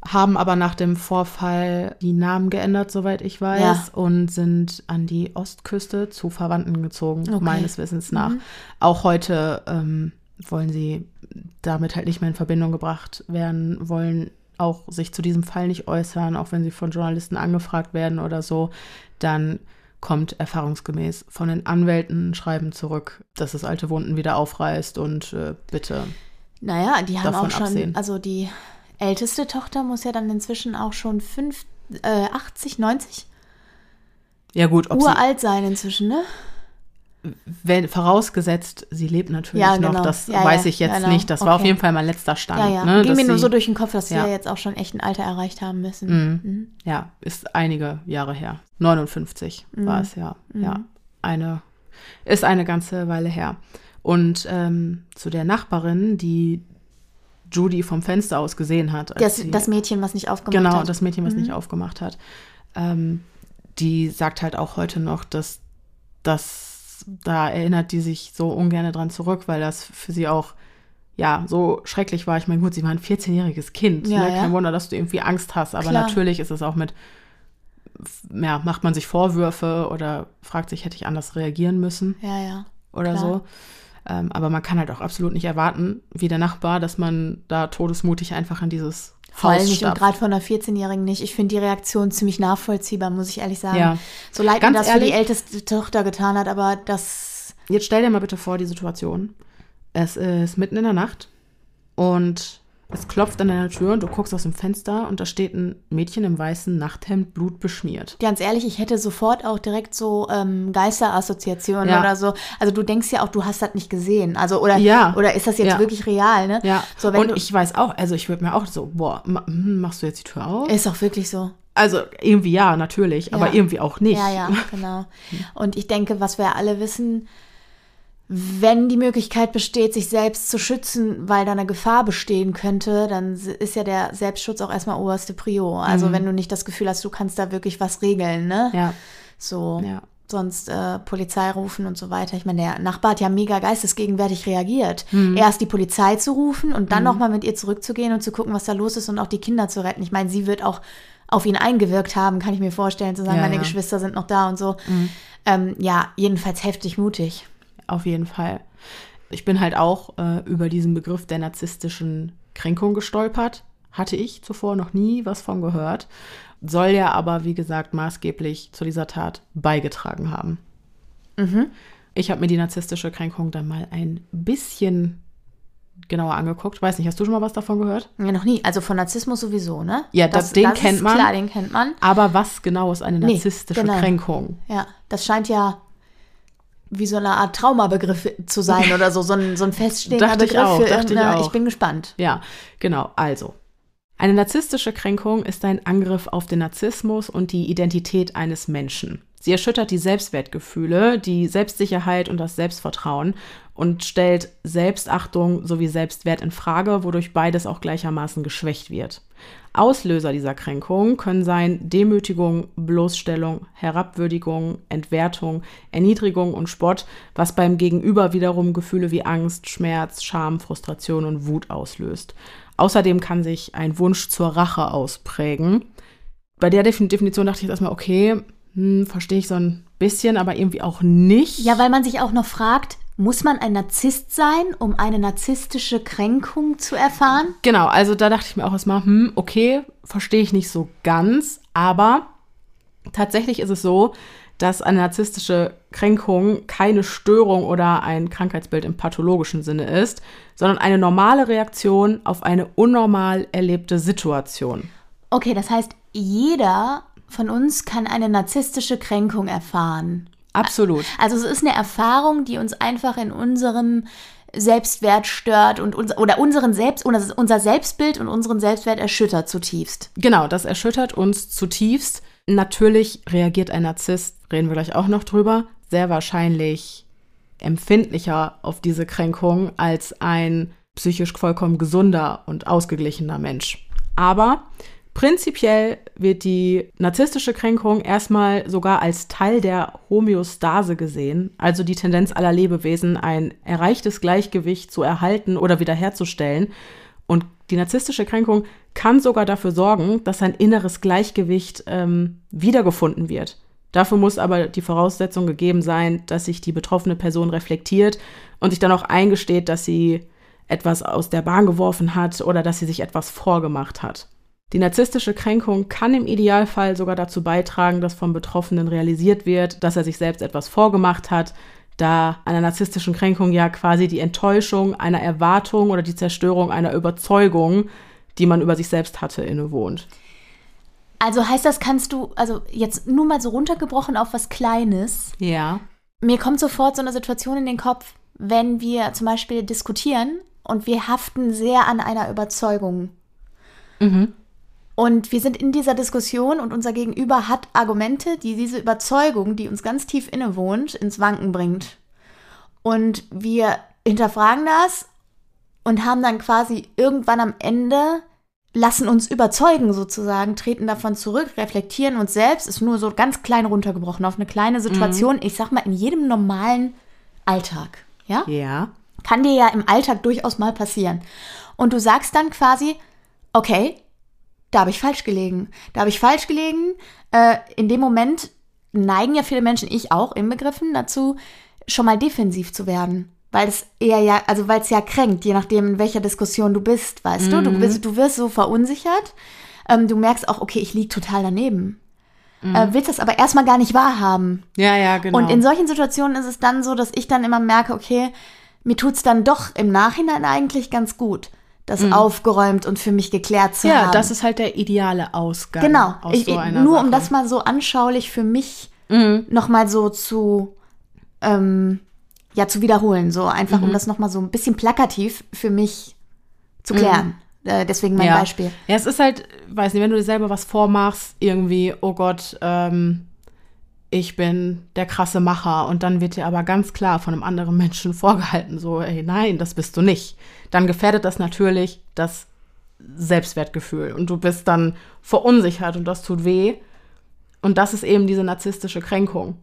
haben aber nach dem Vorfall die Namen geändert, soweit ich weiß, und sind an die Ostküste zu Verwandten gezogen, meines Wissens nach. Auch heute wollen sie damit halt nicht mehr in Verbindung gebracht werden, wollen auch sich zu diesem Fall nicht äußern, auch wenn sie von Journalisten angefragt werden oder so, dann kommt erfahrungsgemäß von den Anwälten ein Schreiben zurück, dass es alte Wunden wieder aufreißt und bitte. Naja, die haben auch schon, absehen. Also die älteste Tochter muss ja dann inzwischen auch schon 80, 90? Ja gut. Uralt sein inzwischen, ne? Wenn, vorausgesetzt, sie lebt natürlich noch, das weiß ich jetzt nicht. Das war auf jeden Fall mein letzter Stand. Ne? Ging mir nur so durch den Kopf, dass wir jetzt auch schon echt ein Alter erreicht haben müssen. Ja, ist einige Jahre her. 59 war es ist eine ganze Weile her. Und zu der Nachbarin, die Judy vom Fenster aus gesehen hat. Das Mädchen, was nicht aufgemacht hat. Genau, das Mädchen, was nicht aufgemacht hat. Die sagt halt auch heute noch, dass das da erinnert die sich so ungern dran zurück, weil das für sie auch, so schrecklich war. Ich meine, gut, sie war ein 14-jähriges Kind. Kein Wunder, dass du irgendwie Angst hast. Aber natürlich ist es auch macht man sich Vorwürfe oder fragt sich, hätte ich anders reagieren müssen? Oder so. Aber man kann halt auch absolut nicht erwarten, wie der Nachbar, dass man da todesmutig einfach in dieses Vor allem nicht und gerade von einer 14-Jährigen nicht. Ich finde die Reaktion ziemlich nachvollziehbar, muss ich ehrlich sagen. Ja. So leid mir das für die älteste Tochter getan hat, aber das... Jetzt stell dir mal bitte vor die Situation. Es ist mitten in der Nacht und es klopft an deiner Tür und du guckst aus dem Fenster und da steht ein Mädchen im weißen Nachthemd, blutbeschmiert. Ganz ehrlich, ich hätte sofort auch direkt so Geisterassoziationen oder so. Also du denkst ja auch, du hast das nicht gesehen. Also oder ist das jetzt wirklich real, ne? Ja, so, und ich weiß auch, also ich würde mir auch so, boah, machst du jetzt die Tür auf? Ist auch wirklich so. Also irgendwie natürlich, aber irgendwie auch nicht. Ja, genau. Und ich denke, was wir alle wissen... Wenn die Möglichkeit besteht, sich selbst zu schützen, weil da eine Gefahr bestehen könnte, dann ist ja der Selbstschutz auch erstmal oberste Prio. Also wenn du nicht das Gefühl hast, du kannst da wirklich was regeln, ne? Ja. So, sonst Polizei rufen und so weiter. Ich meine, der Nachbar hat ja mega geistesgegenwärtig reagiert. Erst die Polizei zu rufen und dann nochmal mit ihr zurückzugehen und zu gucken, was da los ist und auch die Kinder zu retten. Ich meine, sie wird auch auf ihn eingewirkt haben, kann ich mir vorstellen, zu sagen, meine Geschwister sind noch da und so. Jedenfalls heftig mutig. Auf jeden Fall. Ich bin halt auch über diesen Begriff der narzisstischen Kränkung gestolpert. Hatte ich zuvor noch nie was von gehört. Soll ja aber, wie gesagt, maßgeblich zu dieser Tat beigetragen haben. Ich habe mir die narzisstische Kränkung dann mal ein bisschen genauer angeguckt. Weiß nicht, hast du schon mal was davon gehört? Ja, noch nie. Also von Narzissmus sowieso, ne? Ja, den kennt man. Klar, den kennt man. Aber was genau ist eine narzisstische Kränkung? Ja, das scheint ja wie so eine Art Traumabegriff zu sein oder so. So ein feststehender Begriff. Ich bin gespannt. Ja, genau. Also, eine narzisstische Kränkung ist ein Angriff auf den Narzissmus und die Identität eines Menschen. Sie erschüttert die Selbstwertgefühle, die Selbstsicherheit und das Selbstvertrauen und stellt Selbstachtung sowie Selbstwert in Frage, wodurch beides auch gleichermaßen geschwächt wird. Auslöser dieser Kränkung können sein Demütigung, Bloßstellung, Herabwürdigung, Entwertung, Erniedrigung und Spott, was beim Gegenüber wiederum Gefühle wie Angst, Schmerz, Scham, Frustration und Wut auslöst. Außerdem kann sich ein Wunsch zur Rache ausprägen. Bei der Definition dachte ich jetzt erstmal, okay, verstehe ich so ein bisschen, aber irgendwie auch nicht. Ja, weil man sich auch noch fragt, muss man ein Narzisst sein, um eine narzisstische Kränkung zu erfahren? Genau, also da dachte ich mir auch erstmal, okay, verstehe ich nicht so ganz. Aber tatsächlich ist es so, dass eine narzisstische Kränkung keine Störung oder ein Krankheitsbild im pathologischen Sinne ist, sondern eine normale Reaktion auf eine unnormal erlebte Situation. Okay, das heißt, jeder von uns kann eine narzisstische Kränkung erfahren. Absolut. Also es ist eine Erfahrung, die uns einfach in unserem Selbstwert stört und unser Selbstbild und unseren Selbstwert erschüttert zutiefst. Genau, das erschüttert uns zutiefst. Natürlich reagiert ein Narzisst, reden wir gleich auch noch drüber, sehr wahrscheinlich empfindlicher auf diese Kränkung als ein psychisch vollkommen gesunder und ausgeglichener Mensch. Aber prinzipiell wird die narzisstische Kränkung erstmal sogar als Teil der Homöostase gesehen, also die Tendenz aller Lebewesen, ein erreichtes Gleichgewicht zu erhalten oder wiederherzustellen. Und die narzisstische Kränkung kann sogar dafür sorgen, dass ein inneres Gleichgewicht wiedergefunden wird. Dafür muss aber die Voraussetzung gegeben sein, dass sich die betroffene Person reflektiert und sich dann auch eingesteht, dass sie etwas aus der Bahn geworfen hat oder dass sie sich etwas vorgemacht hat. Die narzisstische Kränkung kann im Idealfall sogar dazu beitragen, dass vom Betroffenen realisiert wird, dass er sich selbst etwas vorgemacht hat, da einer narzisstischen Kränkung ja quasi die Enttäuschung einer Erwartung oder die Zerstörung einer Überzeugung, die man über sich selbst hatte, innewohnt. Also heißt das, also jetzt nur mal so runtergebrochen auf was Kleines. Ja. Mir kommt sofort so eine Situation in den Kopf, wenn wir zum Beispiel diskutieren und wir haften sehr an einer Überzeugung. Mhm. Und wir sind in dieser Diskussion und unser Gegenüber hat Argumente, die diese Überzeugung, die uns ganz tief innewohnt, ins Wanken bringt. Und wir hinterfragen das und haben dann quasi irgendwann am Ende, lassen uns überzeugen sozusagen, treten davon zurück, reflektieren uns selbst, ist nur so ganz klein runtergebrochen auf eine kleine Situation, ich sag mal in jedem normalen Alltag. Ja? Ja. Kann dir ja im Alltag durchaus mal passieren. Und du sagst dann quasi, okay, Da habe ich falsch gelegen. In dem Moment neigen ja viele Menschen, ich auch inbegriffen, dazu, schon mal defensiv zu werden. Weil es ja kränkt, je nachdem, in welcher Diskussion du bist, weißt du? Du wirst so verunsichert. Du merkst auch, okay, ich liege total daneben. Willst das aber erstmal gar nicht wahrhaben. Ja, genau. Und in solchen Situationen ist es dann so, dass ich dann immer merke, okay, mir tut's dann doch im Nachhinein eigentlich ganz gut, das aufgeräumt und für mich geklärt zu haben. Ja, das ist halt der ideale Ausgang. Genau, um das mal so anschaulich für mich nochmal so zu wiederholen. So einfach, um das nochmal so ein bisschen plakativ für mich zu klären. Deswegen mein Beispiel. Ja, es ist halt, weiß nicht, wenn du dir selber was vormachst, irgendwie, oh Gott, ich bin der krasse Macher und dann wird dir aber ganz klar von einem anderen Menschen vorgehalten, so, ey, nein, das bist du nicht. Dann gefährdet das natürlich das Selbstwertgefühl und du bist dann verunsichert und das tut weh und das ist eben diese narzisstische Kränkung.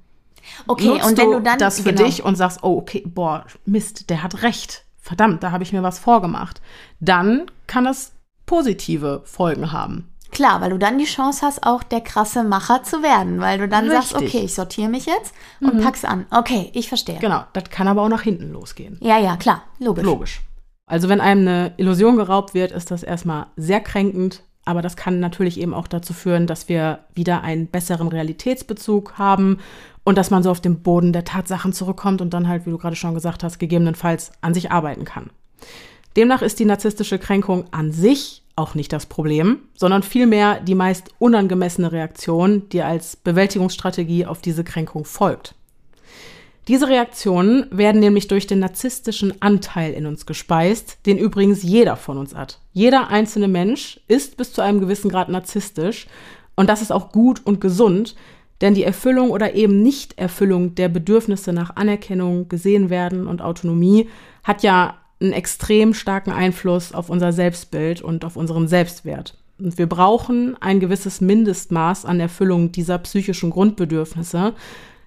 Okay, nutzt und wenn du dann das für dich und sagst, oh, okay, boah, Mist, der hat recht, verdammt, da habe ich mir was vorgemacht, dann kann das positive Folgen haben. Klar, weil du dann die Chance hast, auch der krasse Macher zu werden, weil du dann sagst, okay, ich sortiere mich jetzt und pack's an. Okay, ich verstehe. Genau, das kann aber auch nach hinten losgehen. Ja, klar, logisch. Also wenn einem eine Illusion geraubt wird, ist das erstmal sehr kränkend, aber das kann natürlich eben auch dazu führen, dass wir wieder einen besseren Realitätsbezug haben Und dass man so auf den Boden der Tatsachen zurückkommt und dann halt, wie du gerade schon gesagt hast, gegebenenfalls an sich arbeiten kann. Demnach ist die narzisstische Kränkung an sich auch nicht das Problem, sondern vielmehr die meist unangemessene Reaktion, die als Bewältigungsstrategie auf diese Kränkung folgt. Diese Reaktionen werden nämlich durch den narzisstischen Anteil in uns gespeist, den übrigens jeder von uns hat. Jeder einzelne Mensch ist bis zu einem gewissen Grad narzisstisch und das ist auch gut und gesund, denn die Erfüllung oder eben Nichterfüllung der Bedürfnisse nach Anerkennung, Gesehenwerden und Autonomie hat ja einen extrem starken Einfluss auf unser Selbstbild und auf unseren Selbstwert. Und wir brauchen ein gewisses Mindestmaß an Erfüllung dieser psychischen Grundbedürfnisse,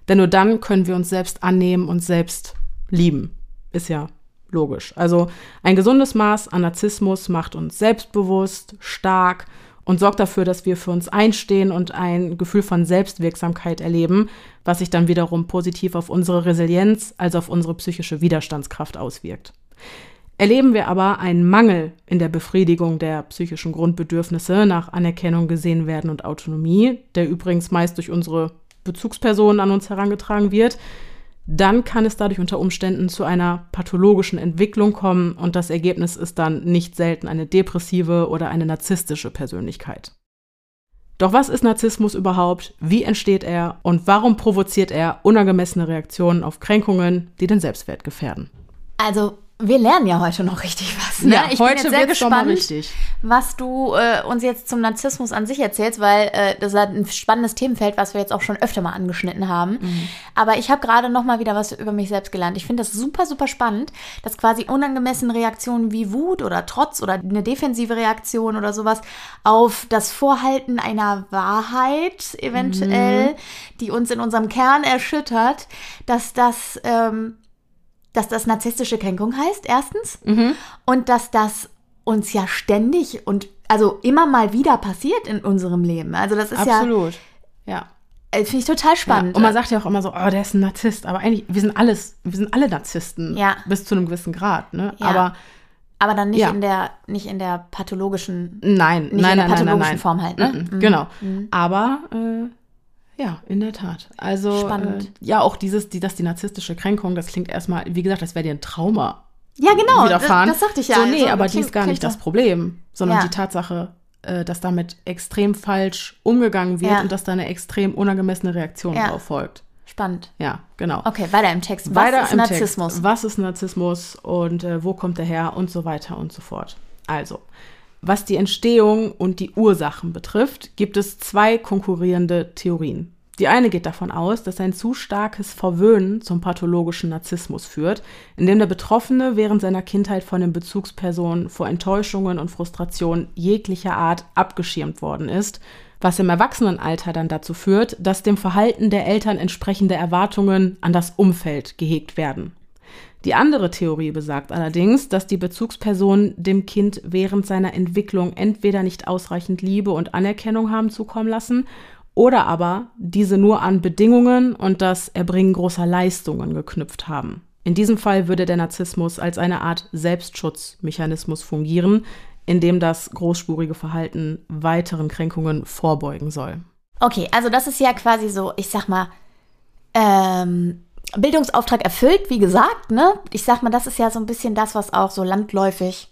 denn nur dann können wir uns selbst annehmen und selbst lieben. Ist ja logisch. Also ein gesundes Maß an Narzissmus macht uns selbstbewusst, stark und sorgt dafür, dass wir für uns einstehen und ein Gefühl von Selbstwirksamkeit erleben, was sich dann wiederum positiv auf unsere Resilienz, also auf unsere psychische Widerstandskraft auswirkt. Erleben wir aber einen Mangel in der Befriedigung der psychischen Grundbedürfnisse nach Anerkennung, Gesehenwerden und Autonomie, der übrigens meist durch unsere Bezugspersonen an uns herangetragen wird, dann kann es dadurch unter Umständen zu einer pathologischen Entwicklung kommen und das Ergebnis ist dann nicht selten eine depressive oder eine narzisstische Persönlichkeit. Doch was ist Narzissmus überhaupt? Wie entsteht er? Und warum provoziert er unangemessene Reaktionen auf Kränkungen, die den Selbstwert gefährden? Also, wir lernen ja heute noch richtig was. Ne? Ja, ich bin jetzt sehr gespannt, was du uns jetzt zum Narzissmus an sich erzählst, weil das ist ein spannendes Themenfeld, was wir jetzt auch schon öfter mal angeschnitten haben. Mhm. Aber ich habe gerade noch mal wieder was über mich selbst gelernt. Ich finde das super, super spannend, dass quasi unangemessene Reaktionen wie Wut oder Trotz oder eine defensive Reaktion oder sowas auf das Vorhalten einer Wahrheit eventuell, die uns in unserem Kern erschüttert, dass das narzisstische Kränkung heißt, erstens. Mhm. Und dass das uns ja ständig und also immer mal wieder passiert in unserem Leben. Also das ist absolut. Ja. Finde ich total spannend. Ja. Und man sagt ja auch immer so, oh, der ist ein Narzisst. Aber eigentlich, wir sind alle Narzissten. Ja. Bis zu einem gewissen Grad. Ne? Ja. Aber dann nicht, nicht in der pathologischen, nein, Form halt. Ne? Mhm. Genau. Mhm. Aber... ja, in der Tat. Also spannend. Ja, auch dass die narzisstische Kränkung, das klingt erstmal, wie gesagt, als wäre dir ein Trauma widerfahren. Das sagte ich ja. So, nee, also, aber die ist gar nicht das Problem, sondern die Tatsache, dass damit extrem falsch umgegangen wird und dass da eine extrem unangemessene Reaktion drauf folgt. Spannend. Ja, genau. Okay, weiter im Text. Was ist Narzissmus und wo kommt er her und so weiter und so fort. Also, was die Entstehung und die Ursachen betrifft, gibt es zwei konkurrierende Theorien. Die eine geht davon aus, dass ein zu starkes Verwöhnen zum pathologischen Narzissmus führt, indem der Betroffene während seiner Kindheit von den Bezugspersonen vor Enttäuschungen und Frustrationen jeglicher Art abgeschirmt worden ist, was im Erwachsenenalter dann dazu führt, dass dem Verhalten der Eltern entsprechende Erwartungen an das Umfeld gehegt werden. Die andere Theorie besagt allerdings, dass die Bezugspersonen dem Kind während seiner Entwicklung entweder nicht ausreichend Liebe und Anerkennung haben zukommen lassen oder aber diese nur an Bedingungen und das Erbringen großer Leistungen geknüpft haben. In diesem Fall würde der Narzissmus als eine Art Selbstschutzmechanismus fungieren, in dem das großspurige Verhalten weiteren Kränkungen vorbeugen soll. Okay, also das ist ja quasi so, ich sag mal, Bildungsauftrag erfüllt, wie gesagt, ne? Ich sag mal, das ist ja so ein bisschen das, was auch so landläufig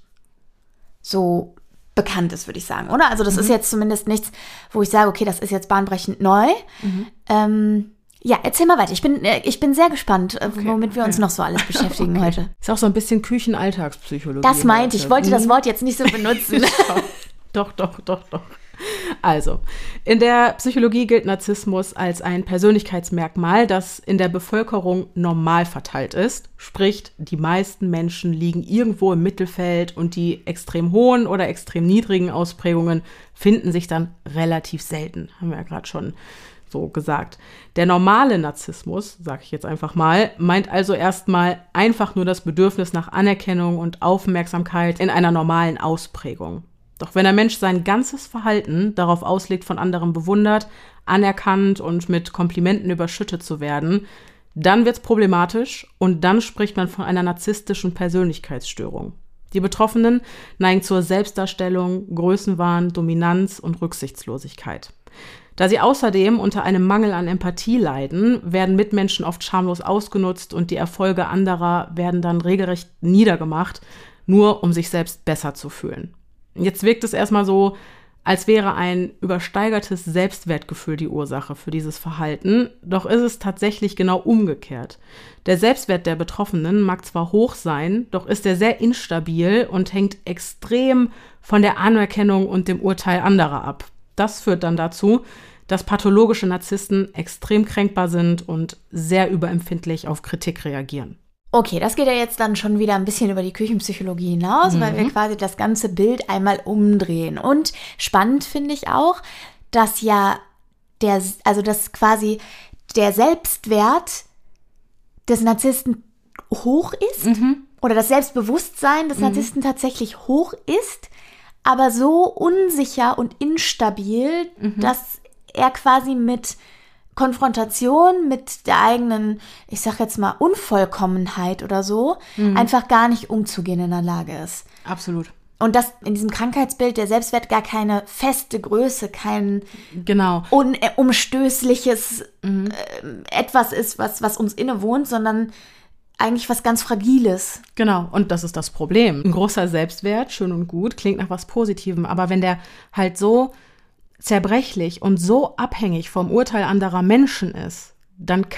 so bekannt ist, würde ich sagen, oder? Also das ist jetzt zumindest nichts, wo ich sage, okay, das ist jetzt bahnbrechend neu. Mhm. Ja, erzähl mal weiter. Ich bin sehr gespannt, womit wir uns noch so alles beschäftigen heute. Ist auch so ein bisschen Küchenalltagspsychologie. Das meinte ich. Ich wollte das Wort jetzt nicht so benutzen. Doch. Also, in der Psychologie gilt Narzissmus als ein Persönlichkeitsmerkmal, das in der Bevölkerung normal verteilt ist. Sprich, die meisten Menschen liegen irgendwo im Mittelfeld und die extrem hohen oder extrem niedrigen Ausprägungen finden sich dann relativ selten, haben wir ja gerade schon so gesagt. Der normale Narzissmus, sage ich jetzt einfach mal, meint also erstmal einfach nur das Bedürfnis nach Anerkennung und Aufmerksamkeit in einer normalen Ausprägung. Doch wenn der Mensch sein ganzes Verhalten darauf auslegt, von anderen bewundert, anerkannt und mit Komplimenten überschüttet zu werden, dann wird's problematisch und dann spricht man von einer narzisstischen Persönlichkeitsstörung. Die Betroffenen neigen zur Selbstdarstellung, Größenwahn, Dominanz und Rücksichtslosigkeit. Da sie außerdem unter einem Mangel an Empathie leiden, werden Mitmenschen oft schamlos ausgenutzt und die Erfolge anderer werden dann regelrecht niedergemacht, nur um sich selbst besser zu fühlen. Jetzt wirkt es erstmal so, als wäre ein übersteigertes Selbstwertgefühl die Ursache für dieses Verhalten, doch ist es tatsächlich genau umgekehrt. Der Selbstwert der Betroffenen mag zwar hoch sein, doch ist er sehr instabil und hängt extrem von der Anerkennung und dem Urteil anderer ab. Das führt dann dazu, dass pathologische Narzissten extrem kränkbar sind und sehr überempfindlich auf Kritik reagieren. Okay, das geht ja jetzt dann schon wieder ein bisschen über die Küchenpsychologie hinaus, weil wir quasi das ganze Bild einmal umdrehen. Und spannend finde ich auch, dass ja dass quasi der Selbstwert des Narzissten hoch ist oder das Selbstbewusstsein des Narzissten tatsächlich hoch ist, aber so unsicher und instabil, dass er quasi mit Konfrontation mit der eigenen, ich sag jetzt mal, Unvollkommenheit oder so, einfach gar nicht umzugehen in der Lage ist. Absolut. Und dass in diesem Krankheitsbild der Selbstwert gar keine feste Größe, kein unumstößliches etwas ist, was uns innewohnt, sondern eigentlich was ganz Fragiles. Genau, und das ist das Problem. Ein großer Selbstwert, schön und gut, klingt nach was Positivem, aber wenn der halt so zerbrechlich und so abhängig vom Urteil anderer Menschen ist, dann du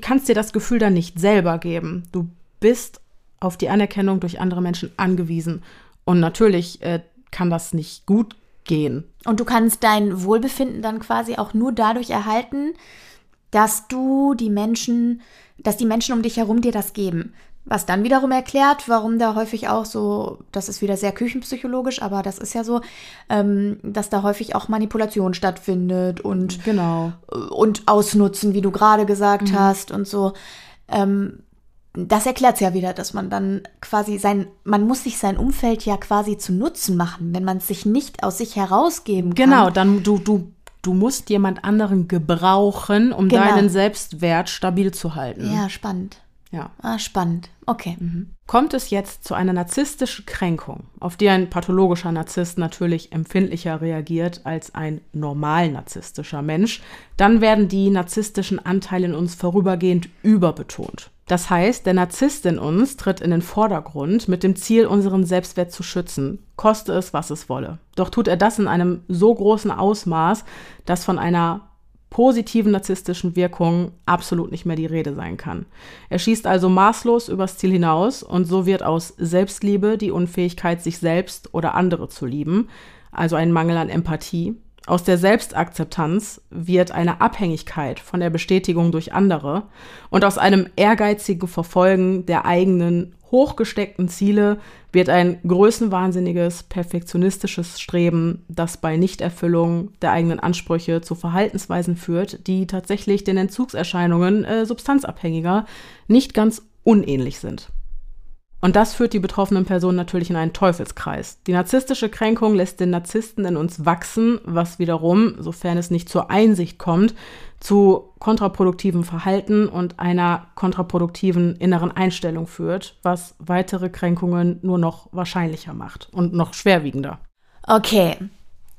kannst dir das Gefühl dann nicht selber geben. Du bist auf die Anerkennung durch andere Menschen angewiesen. Und natürlich kann das nicht gut gehen. Und du kannst dein Wohlbefinden dann quasi auch nur dadurch erhalten, dass die Menschen um dich herum dir das geben. Was dann wiederum erklärt, warum da häufig auch so, das ist wieder sehr küchenpsychologisch, aber das ist ja so, dass da häufig auch Manipulation stattfindet und, und Ausnutzen, wie du gerade gesagt hast und so. Das erklärt es ja wieder, dass man dann quasi man muss sich sein Umfeld ja quasi zu Nutzen machen, wenn man es sich nicht aus sich herausgeben kann. Genau, dann du musst jemand anderen gebrauchen, um deinen Selbstwert stabil zu halten. Ja, spannend. Ja. Ah, spannend. Okay. Kommt es jetzt zu einer narzisstischen Kränkung, auf die ein pathologischer Narzisst natürlich empfindlicher reagiert als ein normal narzisstischer Mensch, dann werden die narzisstischen Anteile in uns vorübergehend überbetont. Das heißt, der Narzisst in uns tritt in den Vordergrund mit dem Ziel, unseren Selbstwert zu schützen, koste es, was es wolle. Doch tut er das in einem so großen Ausmaß, dass von einer positiven narzisstischen Wirkungen absolut nicht mehr die Rede sein kann. Er schießt also maßlos übers Ziel hinaus und so wird aus Selbstliebe die Unfähigkeit, sich selbst oder andere zu lieben, also ein Mangel an Empathie. Aus der Selbstakzeptanz wird eine Abhängigkeit von der Bestätigung durch andere und aus einem ehrgeizigen Verfolgen der eigenen hochgesteckten Ziele wird ein größenwahnsinniges, perfektionistisches Streben, das bei Nichterfüllung der eigenen Ansprüche zu Verhaltensweisen führt, die tatsächlich den Entzugserscheinungen substanzabhängiger nicht ganz unähnlich sind. Und das führt die betroffenen Personen natürlich in einen Teufelskreis. Die narzisstische Kränkung lässt den Narzissten in uns wachsen, was wiederum, sofern es nicht zur Einsicht kommt, zu kontraproduktivem Verhalten und einer kontraproduktiven inneren Einstellung führt, was weitere Kränkungen nur noch wahrscheinlicher macht und noch schwerwiegender. Okay,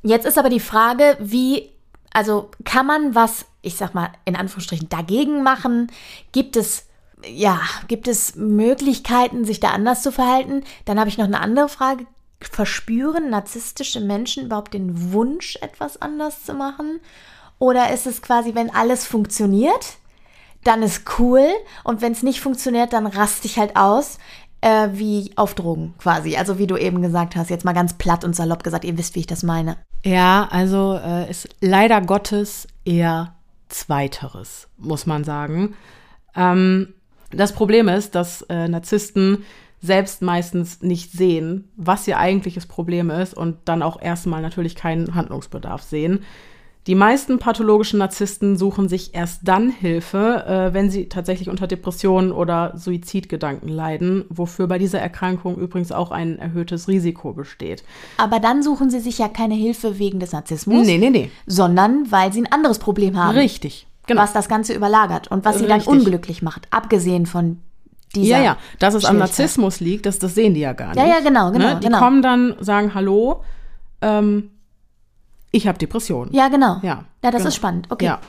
jetzt ist aber die Frage, also kann man was, ich sag mal, in Anführungsstrichen dagegen machen? Gibt es Möglichkeiten, sich da anders zu verhalten? Dann habe ich noch eine andere Frage. Verspüren narzisstische Menschen überhaupt den Wunsch, etwas anders zu machen? Oder ist es quasi, wenn alles funktioniert, dann ist cool. Und wenn es nicht funktioniert, dann raste ich halt aus, wie auf Drogen quasi. Also wie du eben gesagt hast, jetzt mal ganz platt und salopp gesagt, ihr wisst, wie ich das meine. Ja, also ist leider Gottes eher Zweiteres, muss man sagen. Das Problem ist, dass Narzissten selbst meistens nicht sehen, was ihr eigentliches Problem ist und dann auch erstmal natürlich keinen Handlungsbedarf sehen. Die meisten pathologischen Narzissten suchen sich erst dann Hilfe, wenn sie tatsächlich unter Depressionen oder Suizidgedanken leiden, wofür bei dieser Erkrankung übrigens auch ein erhöhtes Risiko besteht. Aber dann suchen sie sich ja keine Hilfe wegen des Narzissmus, nee, sondern weil sie ein anderes Problem haben. Richtig. Genau. Was das Ganze überlagert und was sie dann unglücklich macht, abgesehen von dieser Ja, dass es am Narzissmus liegt, das sehen die ja gar nicht. Ja, genau. Die kommen dann, sagen Hallo, ich habe Depressionen. Ja, genau. Ja, das ist spannend. Okay. Ja.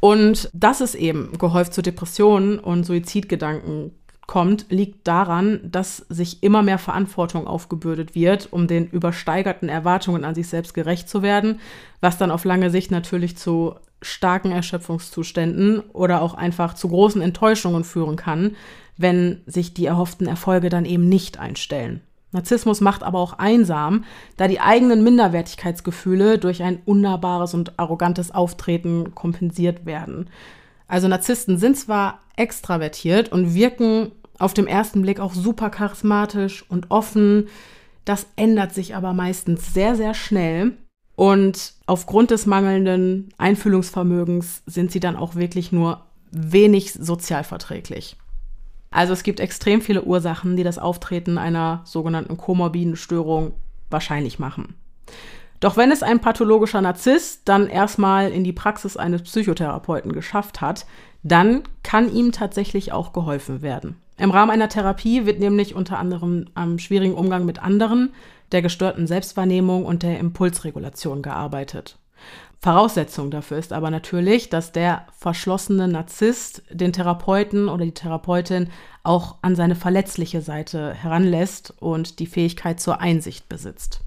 Und dass es eben gehäuft zu Depressionen und Suizidgedanken kommt, liegt daran, dass sich immer mehr Verantwortung aufgebürdet wird, um den übersteigerten Erwartungen an sich selbst gerecht zu werden, was dann auf lange Sicht natürlich zu starken Erschöpfungszuständen oder auch einfach zu großen Enttäuschungen führen kann, wenn sich die erhofften Erfolge dann eben nicht einstellen. Narzissmus macht aber auch einsam, da die eigenen Minderwertigkeitsgefühle durch ein unnahbares und arrogantes Auftreten kompensiert werden. Also Narzissten sind zwar extravertiert und wirken auf dem ersten Blick auch super charismatisch und offen. Das ändert sich aber meistens sehr, sehr schnell. Und aufgrund des mangelnden Einfühlungsvermögens sind sie dann auch wirklich nur wenig sozialverträglich. Also es gibt extrem viele Ursachen, die das Auftreten einer sogenannten komorbiden Störung wahrscheinlich machen. Doch wenn es ein pathologischer Narzisst dann erstmal in die Praxis eines Psychotherapeuten geschafft hat, dann kann ihm tatsächlich auch geholfen werden. Im Rahmen einer Therapie wird nämlich unter anderem am schwierigen Umgang mit anderen, der gestörten Selbstwahrnehmung und der Impulsregulation gearbeitet. Voraussetzung dafür ist aber natürlich, dass der verschlossene Narzisst den Therapeuten oder die Therapeutin auch an seine verletzliche Seite heranlässt und die Fähigkeit zur Einsicht besitzt.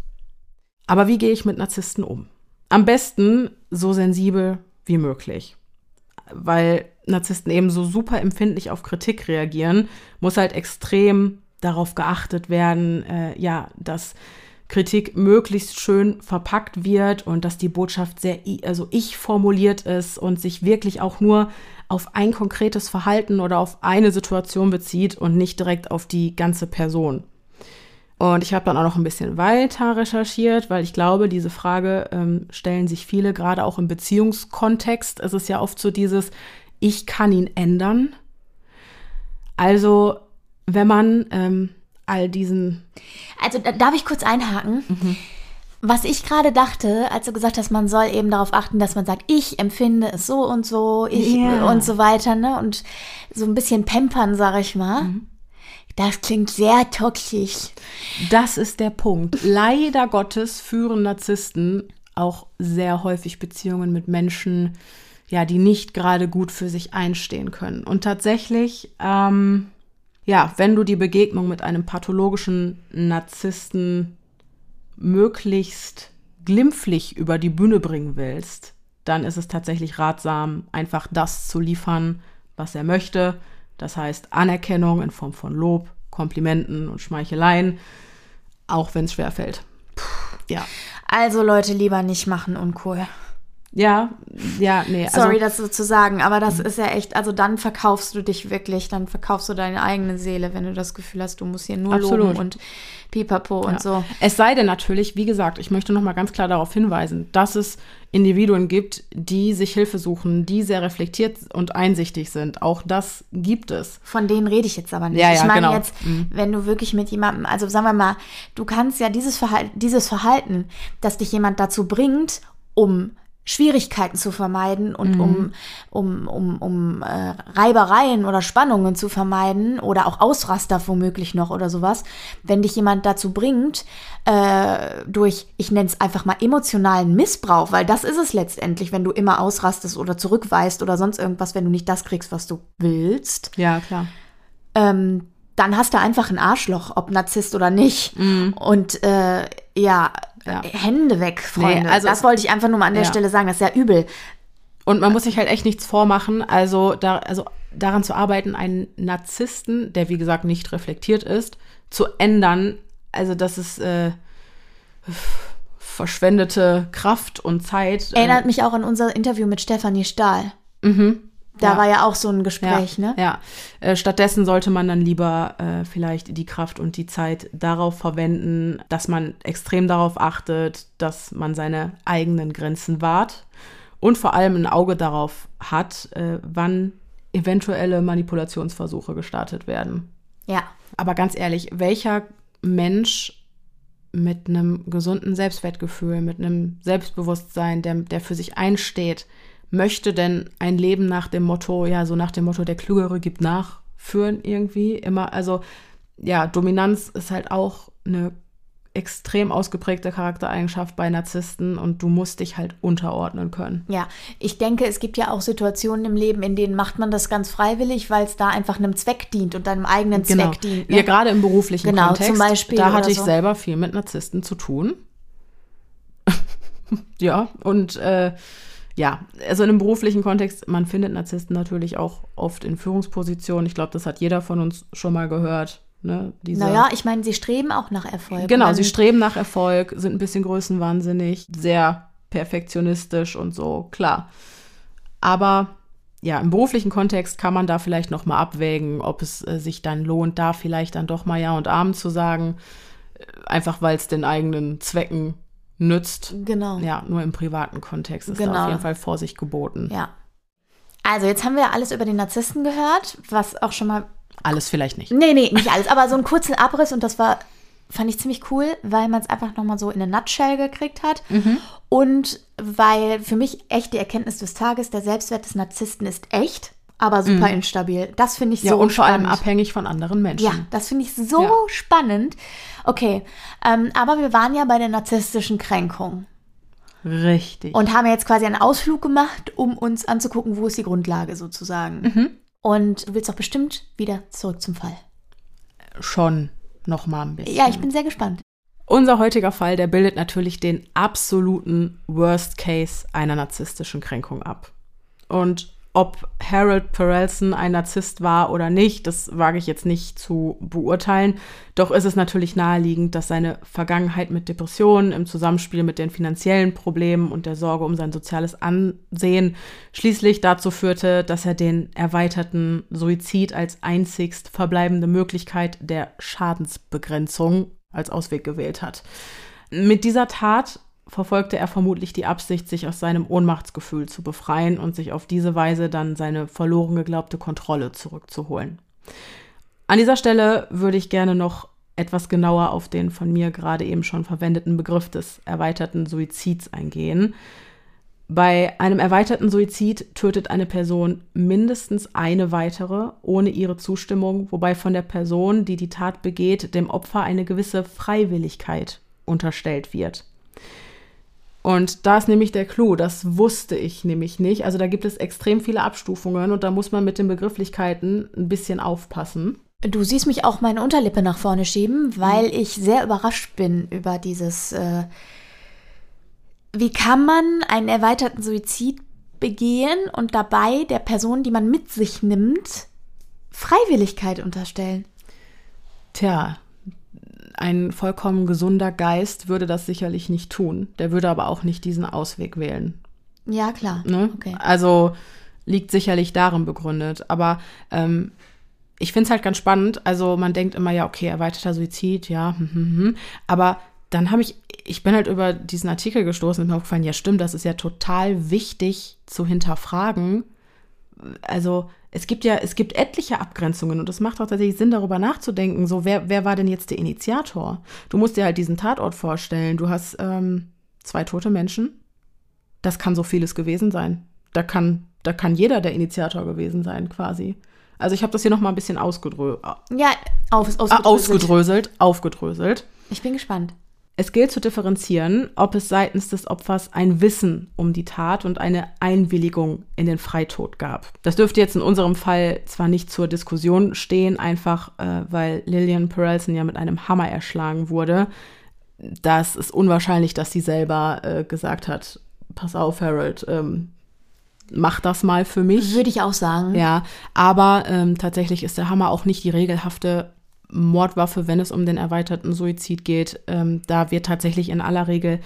Aber wie gehe ich mit Narzissten um? Am besten so sensibel wie möglich. Weil Narzissten eben so super empfindlich auf Kritik reagieren, muss halt extrem darauf geachtet werden, dass Kritik möglichst schön verpackt wird und dass die Botschaft sehr ich formuliert ist und sich wirklich auch nur auf ein konkretes Verhalten oder auf eine Situation bezieht und nicht direkt auf die ganze Person. Und ich habe dann auch noch ein bisschen weiter recherchiert, weil ich glaube, diese Frage stellen sich viele, gerade auch im Beziehungskontext. Es ist ja oft so dieses, ich kann ihn ändern. Also wenn man all diesen... Also darf ich kurz einhaken? Mhm. Was ich gerade dachte, als du gesagt hast, man soll eben darauf achten, dass man sagt, ich empfinde es so und so, und so weiter, ne? Und so ein bisschen pampern, sag ich mal. Mhm. Das klingt sehr toxisch. Das ist der Punkt. Leider Gottes führen Narzissten auch sehr häufig Beziehungen mit Menschen, ja, die nicht gerade gut für sich einstehen können. Und tatsächlich... wenn du die Begegnung mit einem pathologischen Narzissten möglichst glimpflich über die Bühne bringen willst, dann ist es tatsächlich ratsam, einfach das zu liefern, was er möchte. Das heißt Anerkennung in Form von Lob, Komplimenten und Schmeicheleien, auch wenn es schwerfällt. Ja. Also Leute, lieber nicht machen, uncool. Ja, nee. Sorry, das so zu sagen, aber das ist ja echt, also dann verkaufst du dich wirklich, dann verkaufst du deine eigene Seele, wenn du das Gefühl hast, du musst hier nur loben und pipapo und so. Es sei denn natürlich, wie gesagt, ich möchte nochmal ganz klar darauf hinweisen, dass es Individuen gibt, die sich Hilfe suchen, die sehr reflektiert und einsichtig sind. Auch das gibt es. Von denen rede ich jetzt aber nicht. Ja, ich meine jetzt, wenn du wirklich mit jemandem, also sagen wir mal, du kannst ja dieses Verhalten, das dich jemand dazu bringt, um Schwierigkeiten zu vermeiden und um Reibereien oder Spannungen zu vermeiden oder auch Ausraster womöglich noch oder sowas, wenn dich jemand dazu bringt, durch, ich nenne es einfach mal emotionalen Missbrauch, weil das ist es letztendlich, wenn du immer ausrastest oder zurückweist oder sonst irgendwas, wenn du nicht das kriegst, was du willst. Ja, klar. Dann hast du einfach ein Arschloch, ob Narzisst oder nicht. Mm. Und Hände weg, Freunde. Nee, also das wollte ich einfach nur mal an der Stelle sagen. Das ist ja übel. Und man muss sich halt echt nichts vormachen. Also daran zu arbeiten, einen Narzissten, der wie gesagt nicht reflektiert ist, zu ändern, also das ist verschwendete Kraft und Zeit. Erinnert mich auch an unser Interview mit Stefanie Stahl. Mhm. Da war ja auch so ein Gespräch, ne? Ja, stattdessen sollte man dann lieber vielleicht die Kraft und die Zeit darauf verwenden, dass man extrem darauf achtet, dass man seine eigenen Grenzen wahrt und vor allem ein Auge darauf hat, wann eventuelle Manipulationsversuche gestartet werden. Ja. Aber ganz ehrlich, welcher Mensch mit einem gesunden Selbstwertgefühl, mit einem Selbstbewusstsein, der für sich einsteht, möchte denn ein Leben nach dem Motto, der Klügere gibt nach, führen irgendwie immer? Also Dominanz ist halt auch eine extrem ausgeprägte Charaktereigenschaft bei Narzissten und du musst dich halt unterordnen können. Ja, ich denke, es gibt ja auch Situationen im Leben, in denen macht man das ganz freiwillig, weil es da einfach einem Zweck dient und einem eigenen Zweck dient. Ne? Ja, gerade im beruflichen Kontext. Zum Beispiel. Da hatte ich selber viel mit Narzissten zu tun. Ja, und ja, also in einem beruflichen Kontext, man findet Narzissten natürlich auch oft in Führungspositionen. Ich glaube, das hat jeder von uns schon mal gehört. Ne, naja, ich meine, sie streben auch nach Erfolg. Genau, sie streben nach Erfolg, sind ein bisschen größenwahnsinnig, sehr perfektionistisch und so, klar. Aber ja, im beruflichen Kontext kann man da vielleicht nochmal abwägen, ob es sich dann lohnt, da vielleicht dann doch mal Ja und Amen zu sagen, einfach weil es den eigenen Zwecken nützt. Genau. Ja, nur im privaten Kontext ist da auf jeden Fall Vorsicht geboten. Ja. Also jetzt haben wir ja alles über den Narzissten gehört, was auch schon mal... Alles vielleicht nicht. Nee, nicht alles, aber so einen kurzen Abriss und das fand ich ziemlich cool, weil man es einfach nochmal so in eine Nutshell gekriegt hat. Mhm. Und weil für mich echt die Erkenntnis des Tages, der Selbstwert des Narzissten ist echt, aber super instabil. Das finde ich so spannend. Ja, und vor allem abhängig von anderen Menschen. Ja, das finde ich so spannend. Okay, aber wir waren ja bei der narzisstischen Kränkung. Richtig. Und haben jetzt quasi einen Ausflug gemacht, um uns anzugucken, wo ist die Grundlage sozusagen. Mhm. Und du willst doch bestimmt wieder zurück zum Fall. Schon noch mal ein bisschen. Ja, ich bin sehr gespannt. Unser heutiger Fall, der bildet natürlich den absoluten Worst Case einer narzisstischen Kränkung ab. Und ob Harold Perelson ein Narzisst war oder nicht, das wage ich jetzt nicht zu beurteilen. Doch ist es natürlich naheliegend, dass seine Vergangenheit mit Depressionen im Zusammenspiel mit den finanziellen Problemen und der Sorge um sein soziales Ansehen schließlich dazu führte, dass er den erweiterten Suizid als einzigst verbleibende Möglichkeit der Schadensbegrenzung als Ausweg gewählt hat. Mit dieser Tat verfolgte er vermutlich die Absicht, sich aus seinem Ohnmachtsgefühl zu befreien und sich auf diese Weise dann seine verloren geglaubte Kontrolle zurückzuholen. An dieser Stelle würde ich gerne noch etwas genauer auf den von mir gerade eben schon verwendeten Begriff des erweiterten Suizids eingehen. Bei einem erweiterten Suizid tötet eine Person mindestens eine weitere ohne ihre Zustimmung, wobei von der Person, die die Tat begeht, dem Opfer eine gewisse Freiwilligkeit unterstellt wird. Und da ist nämlich der Clou, das wusste ich nämlich nicht. Also da gibt es extrem viele Abstufungen und da muss man mit den Begrifflichkeiten ein bisschen aufpassen. Du siehst mich auch meine Unterlippe nach vorne schieben, weil ich sehr überrascht bin über dieses... wie kann man einen erweiterten Suizid begehen und dabei der Person, die man mit sich nimmt, Freiwilligkeit unterstellen? Tja... Ein vollkommen gesunder Geist würde das sicherlich nicht tun. Der würde aber auch nicht diesen Ausweg wählen. Ja, klar. Ne? Okay. Also liegt sicherlich darin begründet. Aber ich finde es halt ganz spannend. Also man denkt immer, ja, okay, erweiterter Suizid, ja. Aber dann habe ich bin halt über diesen Artikel gestoßen und mir aufgefallen, ja stimmt, das ist ja total wichtig zu hinterfragen. Also es gibt etliche Abgrenzungen und es macht auch tatsächlich Sinn, darüber nachzudenken, so wer war denn jetzt der Initiator? Du musst dir halt diesen Tatort vorstellen, du hast 2 tote Menschen, das kann so vieles gewesen sein. Da kann jeder der Initiator gewesen sein quasi. Also ich habe das hier nochmal ein bisschen aufgedröselt. Ich bin gespannt. Es gilt zu differenzieren, ob es seitens des Opfers ein Wissen um die Tat und eine Einwilligung in den Freitod gab. Das dürfte jetzt in unserem Fall zwar nicht zur Diskussion stehen, einfach weil Lillian Perelson ja mit einem Hammer erschlagen wurde. Das ist unwahrscheinlich, dass sie selber gesagt hat, pass auf, Harold, mach das mal für mich. Würde ich auch sagen. Ja, aber tatsächlich ist der Hammer auch nicht die regelhafte Mordwaffe, wenn es um den erweiterten Suizid geht, da wird tatsächlich in aller Regel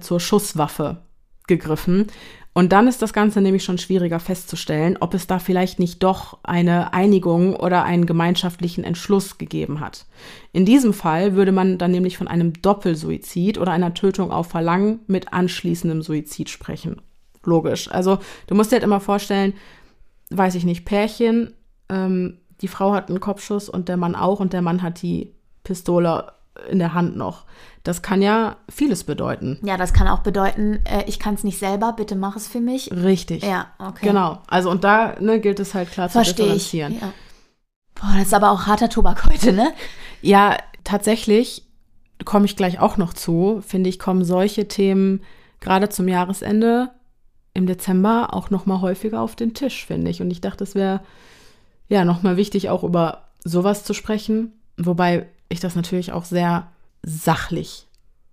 zur Schusswaffe gegriffen. Und dann ist das Ganze nämlich schon schwieriger festzustellen, ob es da vielleicht nicht doch eine Einigung oder einen gemeinschaftlichen Entschluss gegeben hat. In diesem Fall würde man dann nämlich von einem Doppelsuizid oder einer Tötung auf Verlangen mit anschließendem Suizid sprechen. Logisch. Also du musst dir halt immer vorstellen, weiß ich nicht, Pärchen, die Frau hat einen Kopfschuss und der Mann auch und der Mann hat die Pistole in der Hand noch. Das kann ja vieles bedeuten. Ja, das kann auch bedeuten, ich kann es nicht selber, bitte mach es für mich. Richtig. Ja, okay. Genau, also und da gilt es halt klar zu differenzieren. Ja. Boah, das ist aber auch harter Tobak heute, ne? Ja, tatsächlich komme ich gleich auch noch zu, finde ich, kommen solche Themen gerade zum Jahresende im Dezember auch nochmal häufiger auf den Tisch, finde ich. Und ich dachte, es wäre ja nochmal wichtig, auch über sowas zu sprechen, wobei ich das natürlich auch sehr sachlich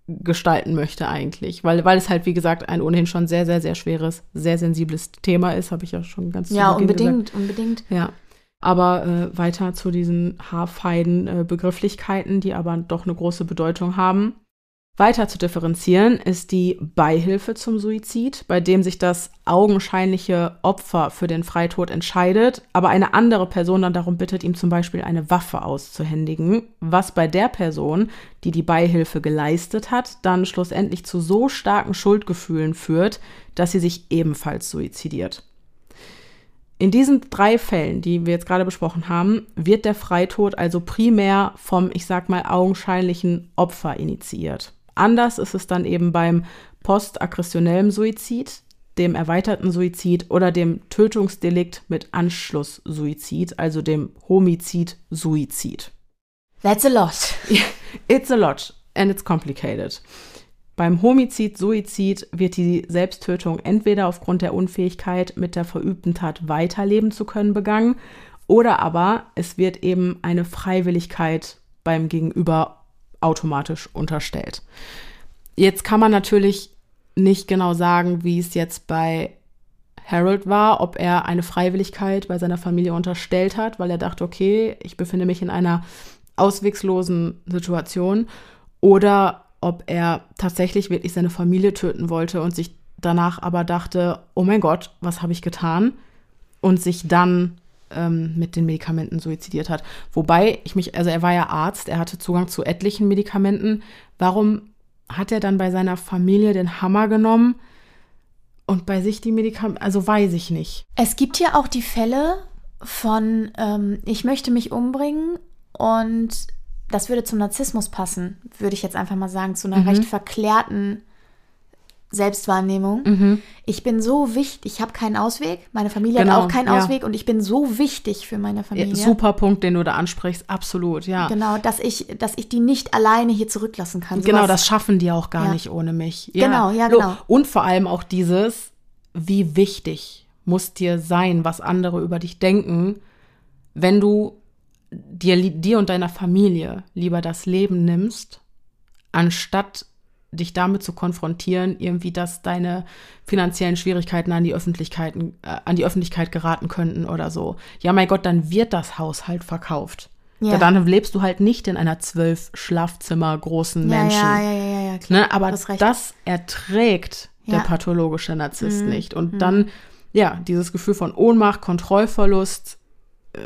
gestalten möchte eigentlich, weil es halt, wie gesagt, ein ohnehin schon sehr, sehr, sehr schweres, sehr sensibles Thema ist, habe ich ja schon ganz zu Beginn gesagt. Ja, unbedingt. Ja, aber weiter zu diesen haarfeinen Begrifflichkeiten, die aber doch eine große Bedeutung haben. Weiter zu differenzieren ist die Beihilfe zum Suizid, bei dem sich das augenscheinliche Opfer für den Freitod entscheidet, aber eine andere Person dann darum bittet, ihm zum Beispiel eine Waffe auszuhändigen, was bei der Person, die die Beihilfe geleistet hat, dann schlussendlich zu so starken Schuldgefühlen führt, dass sie sich ebenfalls suizidiert. In diesen drei Fällen, die wir jetzt gerade besprochen haben, wird der Freitod also primär vom, ich sag mal, augenscheinlichen Opfer initiiert. Anders ist es dann eben beim postaggressionellen Suizid, dem erweiterten Suizid oder dem Tötungsdelikt mit Anschlusssuizid, also dem Homizid-Suizid. That's a lot. It's a lot and it's complicated. Beim Homizid-Suizid wird die Selbsttötung entweder aufgrund der Unfähigkeit, mit der verübten Tat weiterleben zu können, begangen, oder aber es wird eben eine Freiwilligkeit beim Gegenüber automatisch unterstellt. Jetzt kann man natürlich nicht genau sagen, wie es jetzt bei Harold war, ob er eine Freiwilligkeit bei seiner Familie unterstellt hat, weil er dachte, okay, ich befinde mich in einer ausweglosen Situation, oder ob er tatsächlich wirklich seine Familie töten wollte und sich danach aber dachte, oh mein Gott, was habe ich getan? Und sich dann mit den Medikamenten suizidiert hat. Wobei ich mich, also er war ja Arzt, er hatte Zugang zu etlichen Medikamenten. Warum hat er dann bei seiner Familie den Hammer genommen und bei sich die Medikamente? Also weiß ich nicht. Es gibt ja auch die Fälle von, ich möchte mich umbringen, und das würde zum Narzissmus passen, würde ich jetzt einfach mal sagen, zu einer recht verklärten Selbstwahrnehmung. Mhm. Ich bin so wichtig, ich habe keinen Ausweg, meine Familie hat auch keinen Ausweg, und ich bin so wichtig für meine Familie. Super Punkt, den du da ansprichst, absolut, ja. Genau, dass ich die nicht alleine hier zurücklassen kann. Sowas, genau, das schaffen die auch gar nicht ohne mich. Ja. Genau, ja, genau. Und vor allem auch dieses, wie wichtig muss dir sein, was andere über dich denken, wenn du dir und deiner Familie lieber das Leben nimmst, anstatt dich damit zu konfrontieren, irgendwie, dass deine finanziellen Schwierigkeiten an die Öffentlichkeit, geraten könnten oder so. Ja, mein Gott, dann wird das Haus halt verkauft. Ja. Dann lebst du halt nicht in einer 12 Schlafzimmer großen Menschen. Ja, klar. Ne? Aber das erträgt der pathologische Narzisst nicht. Und dann, ja, dieses Gefühl von Ohnmacht, Kontrollverlust,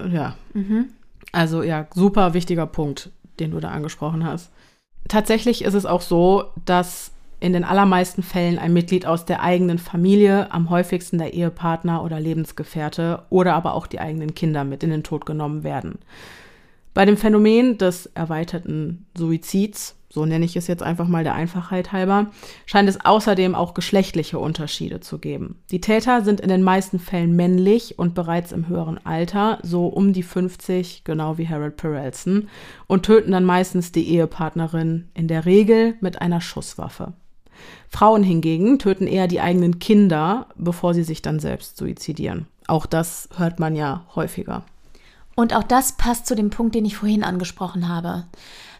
ja. Mhm. Also ja, super wichtiger Punkt, den du da angesprochen hast. Tatsächlich ist es auch so, dass in den allermeisten Fällen ein Mitglied aus der eigenen Familie, am häufigsten der Ehepartner oder Lebensgefährte oder aber auch die eigenen Kinder, mit in den Tod genommen werden. Bei dem Phänomen des erweiterten Suizids, so nenne ich es jetzt einfach mal der Einfachheit halber, scheint es außerdem auch geschlechtliche Unterschiede zu geben. Die Täter sind in den meisten Fällen männlich und bereits im höheren Alter, so um die 50, genau wie Harold Perelson, und töten dann meistens die Ehepartnerin, in der Regel mit einer Schusswaffe. Frauen hingegen töten eher die eigenen Kinder, bevor sie sich dann selbst suizidieren. Auch das hört man ja häufiger. Und auch das passt zu dem Punkt, den ich vorhin angesprochen habe.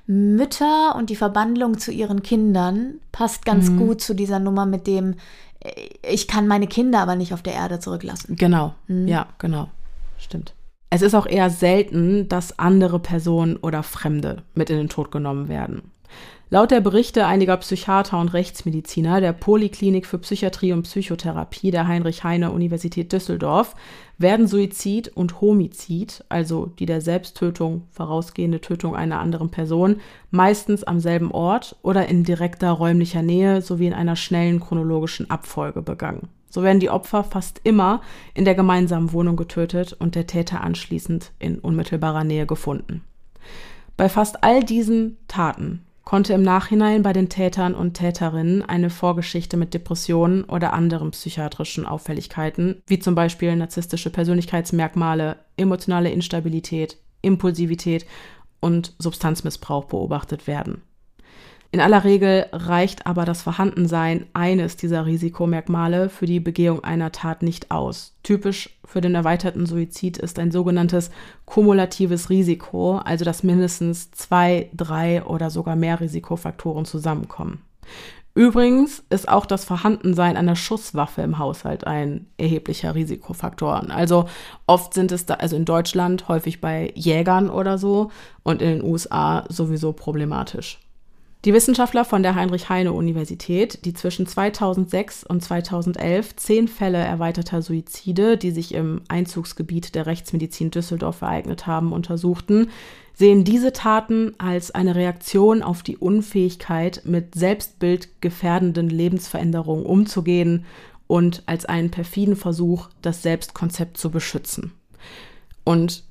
Mütter und die Verbandlung zu ihren Kindern passt ganz gut zu dieser Nummer mit dem, ich kann meine Kinder aber nicht auf der Erde zurücklassen. Genau, ja, genau, stimmt. Es ist auch eher selten, dass andere Personen oder Fremde mit in den Tod genommen werden. Laut der Berichte einiger Psychiater und Rechtsmediziner der Poliklinik für Psychiatrie und Psychotherapie der Heinrich-Heine-Universität Düsseldorf werden Suizid und Homizid, also die der Selbsttötung vorausgehende Tötung einer anderen Person, meistens am selben Ort oder in direkter räumlicher Nähe sowie in einer schnellen chronologischen Abfolge begangen. So werden die Opfer fast immer in der gemeinsamen Wohnung getötet und der Täter anschließend in unmittelbarer Nähe gefunden. Bei fast all diesen Taten konnte im Nachhinein bei den Tätern und Täterinnen eine Vorgeschichte mit Depressionen oder anderen psychiatrischen Auffälligkeiten, wie zum Beispiel narzisstische Persönlichkeitsmerkmale, emotionale Instabilität, Impulsivität und Substanzmissbrauch beobachtet werden. In aller Regel reicht aber das Vorhandensein eines dieser Risikomerkmale für die Begehung einer Tat nicht aus. Typisch für den erweiterten Suizid ist ein sogenanntes kumulatives Risiko, also dass mindestens 2, 3 oder sogar mehr Risikofaktoren zusammenkommen. Übrigens ist auch das Vorhandensein einer Schusswaffe im Haushalt ein erheblicher Risikofaktor. Also oft sind es da, also in Deutschland häufig bei Jägern oder so und in den USA sowieso problematisch. Die Wissenschaftler von der Heinrich-Heine-Universität, die zwischen 2006 und 2011 10 Fälle erweiterter Suizide, die sich im Einzugsgebiet der Rechtsmedizin Düsseldorf ereignet haben, untersuchten, sehen diese Taten als eine Reaktion auf die Unfähigkeit, mit selbstbildgefährdenden Lebensveränderungen umzugehen und als einen perfiden Versuch, das Selbstkonzept zu beschützen. Und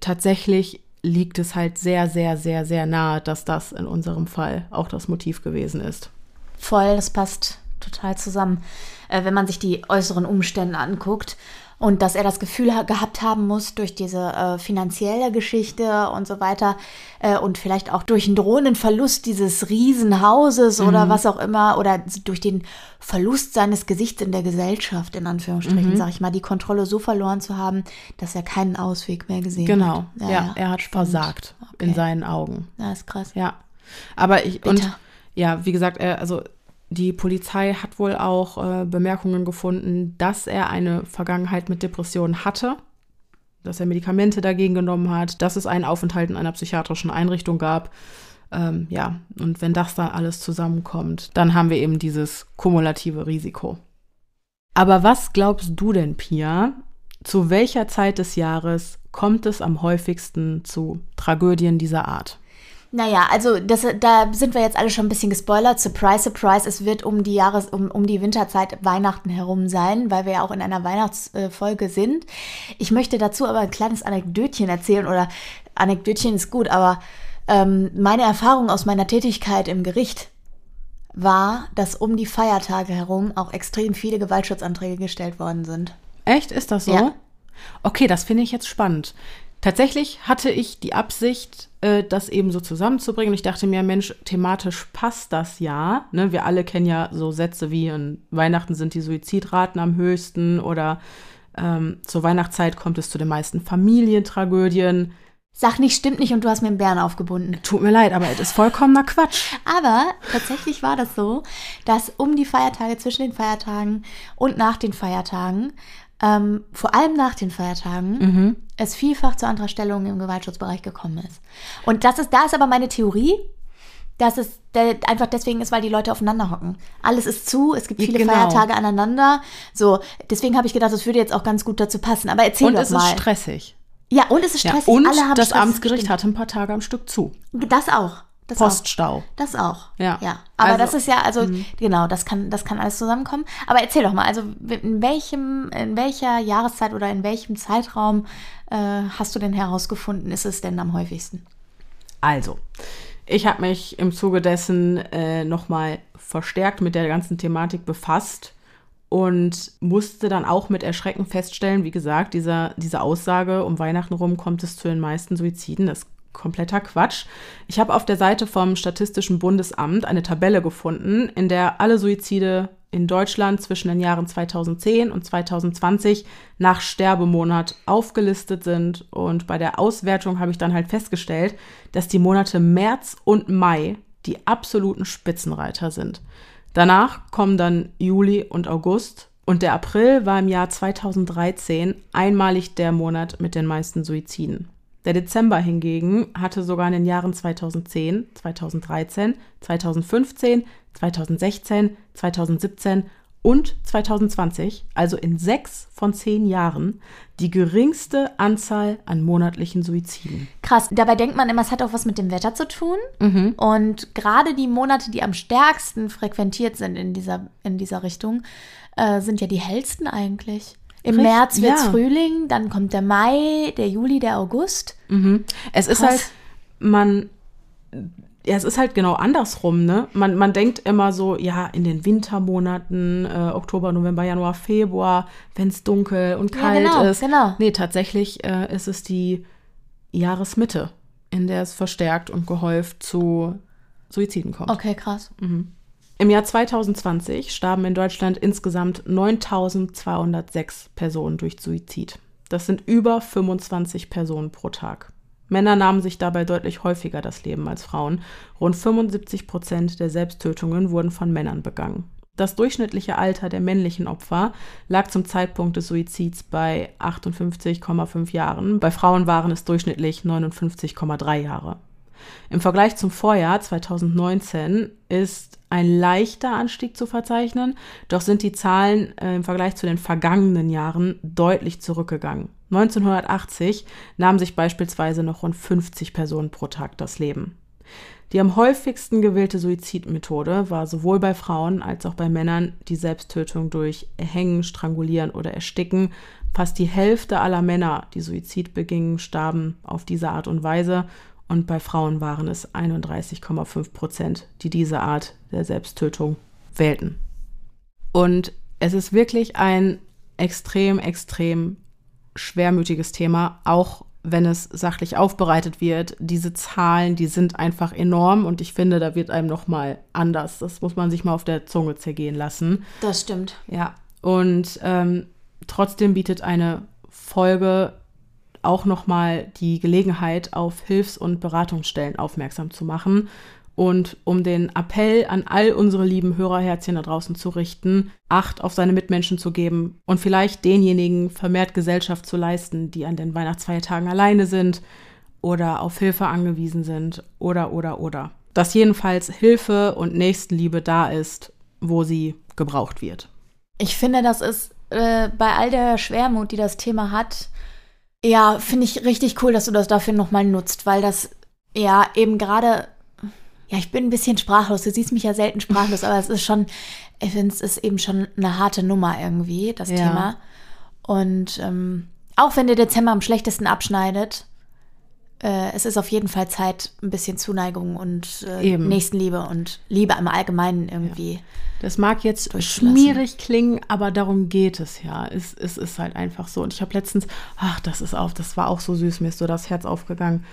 tatsächlich liegt es halt sehr, sehr, sehr, sehr nahe, dass das in unserem Fall auch das Motiv gewesen ist. Voll, das passt total zusammen, wenn man sich die äußeren Umstände anguckt. Und dass er das Gefühl gehabt haben muss, durch diese finanzielle Geschichte und so weiter und vielleicht auch durch einen drohenden Verlust dieses Riesenhauses oder was auch immer oder durch den Verlust seines Gesichts in der Gesellschaft, in Anführungsstrichen, sag ich mal, die Kontrolle so verloren zu haben, dass er keinen Ausweg mehr gesehen hat. Genau, ja, er hat versagt in seinen Augen. Das ist krass. Ja, aber wie gesagt, die Polizei hat wohl auch Bemerkungen gefunden, dass er eine Vergangenheit mit Depressionen hatte, dass er Medikamente dagegen genommen hat, dass es einen Aufenthalt in einer psychiatrischen Einrichtung gab. Und wenn das dann alles zusammenkommt, dann haben wir eben dieses kumulative Risiko. Aber was glaubst du denn, Pia? Zu welcher Zeit des Jahres kommt es am häufigsten zu Tragödien dieser Art? Naja, also da sind wir jetzt alle schon ein bisschen gespoilert. Surprise, surprise, es wird um die Winterzeit, Weihnachten herum sein, weil wir ja auch in einer Weihnachtsfolge sind. Ich möchte dazu aber ein kleines Anekdötchen erzählen, oder Anekdötchen ist gut, aber meine Erfahrung aus meiner Tätigkeit im Gericht war, dass um die Feiertage herum auch extrem viele Gewaltschutzanträge gestellt worden sind. Echt? Ist das so? Ja. Okay, das finde ich jetzt spannend. Tatsächlich hatte ich die Absicht, das eben so zusammenzubringen. Ich dachte mir, Mensch, thematisch passt das ja. Ne, wir alle kennen ja so Sätze wie, an Weihnachten sind die Suizidraten am höchsten oder zur Weihnachtszeit kommt es zu den meisten Familientragödien. Sag nicht, stimmt nicht und du hast mir einen Bären aufgebunden. Tut mir leid, aber es ist vollkommener Quatsch. Aber tatsächlich war das so, dass um die Feiertage, zwischen den Feiertagen und nach den Feiertagen, vor allem nach den Feiertagen, es vielfach zu Antragstellungen im Gewaltschutzbereich gekommen ist. Und da ist aber meine Theorie, dass es einfach deswegen ist, weil die Leute aufeinander hocken. Alles ist zu, es gibt viele Feiertage aneinander. So, deswegen habe ich gedacht, das würde jetzt auch ganz gut dazu passen. Aber erzähl doch mal. Und es ist stressig. Ja, und es ist stressig. Ja, und alle haben das Stress. Amtsgericht hatte ein paar Tage am Stück zu. Das auch. Poststau. Das auch, ja. Aber also, das ist ja, genau, das kann alles zusammenkommen. Aber erzähl doch mal, also in welcher Jahreszeit oder in welchem Zeitraum hast du denn herausgefunden, ist es denn am häufigsten? Also, ich habe mich im Zuge dessen nochmal verstärkt mit der ganzen Thematik befasst und musste dann auch mit Erschrecken feststellen, wie gesagt, diese Aussage, um Weihnachten rum kommt es zu den meisten Suiziden, das kompletter Quatsch. Ich habe auf der Seite vom Statistischen Bundesamt eine Tabelle gefunden, in der alle Suizide in Deutschland zwischen den Jahren 2010 und 2020 nach Sterbemonat aufgelistet sind. Und bei der Auswertung habe ich dann halt festgestellt, dass die Monate März und Mai die absoluten Spitzenreiter sind. Danach kommen dann Juli und August. Und der April war im Jahr 2013 einmalig der Monat mit den meisten Suiziden. Der Dezember hingegen hatte sogar in den Jahren 2010, 2013, 2015, 2016, 2017 und 2020, also in 6 von 10 Jahren, die geringste Anzahl an monatlichen Suiziden. Krass, dabei denkt man immer, es hat auch was mit dem Wetter zu tun. Mhm. Und gerade die Monate, die am stärksten frequentiert sind in dieser Richtung, sind ja die hellsten eigentlich. Im März wird es Frühling, dann kommt der Mai, der Juli, der August. Mhm. Es ist halt genau andersrum, ne? Man denkt immer so, ja, in den Wintermonaten, Oktober, November, Januar, Februar, wenn es dunkel und kalt ist. Genau. Nee, tatsächlich ist es die Jahresmitte, in der es verstärkt und gehäuft zu Suiziden kommt. Okay, krass. Mhm. Im Jahr 2020 starben in Deutschland insgesamt 9.206 Personen durch Suizid. Das sind über 25 Personen pro Tag. Männer nahmen sich dabei deutlich häufiger das Leben als Frauen. Rund 75% der Selbsttötungen wurden von Männern begangen. Das durchschnittliche Alter der männlichen Opfer lag zum Zeitpunkt des Suizids bei 58,5 Jahren. Bei Frauen waren es durchschnittlich 59,3 Jahre. Im Vergleich zum Vorjahr 2019 ist ein leichter Anstieg zu verzeichnen, doch sind die Zahlen im Vergleich zu den vergangenen Jahren deutlich zurückgegangen. 1980 nahmen sich beispielsweise noch rund 50 Personen pro Tag das Leben. Die am häufigsten gewählte Suizidmethode war sowohl bei Frauen als auch bei Männern die Selbsttötung durch Erhängen, Strangulieren oder Ersticken. Fast die Hälfte aller Männer, die Suizid begingen, starben auf diese Art und Weise. Und bei Frauen waren es 31,5%, die diese Art der Selbsttötung wählten. Und es ist wirklich ein extrem, extrem schwermütiges Thema, auch wenn es sachlich aufbereitet wird. Diese Zahlen, die sind einfach enorm und ich finde, da wird einem nochmal anders. Das muss man sich mal auf der Zunge zergehen lassen. Das stimmt. Ja, und trotzdem bietet eine Folge auch nochmal die Gelegenheit, auf Hilfs- und Beratungsstellen aufmerksam zu machen. Und um den Appell an all unsere lieben Hörerherzchen da draußen zu richten, Acht auf seine Mitmenschen zu geben und vielleicht denjenigen vermehrt Gesellschaft zu leisten, die an den Weihnachtsfeiertagen alleine sind oder auf Hilfe angewiesen sind oder. Dass jedenfalls Hilfe und Nächstenliebe da ist, wo sie gebraucht wird. Ich finde, das ist bei all der Schwermut, die das Thema hat, ja, finde ich richtig cool, dass du das dafür nochmal nutzt, weil das ja eben gerade, ja, ich bin ein bisschen sprachlos, du siehst mich ja selten sprachlos, aber es ist schon, ich finde, es ist eben schon eine harte Nummer irgendwie, das Thema. Und auch wenn der Dezember am schlechtesten abschneidet, es ist auf jeden Fall Zeit, ein bisschen Zuneigung und Nächstenliebe und Liebe im Allgemeinen irgendwie. Ja. Das mag jetzt schmierig klingen, aber darum geht es ja. Es ist halt einfach so. Und ich habe letztens, das war auch so süß, mir ist so das Herz aufgegangen.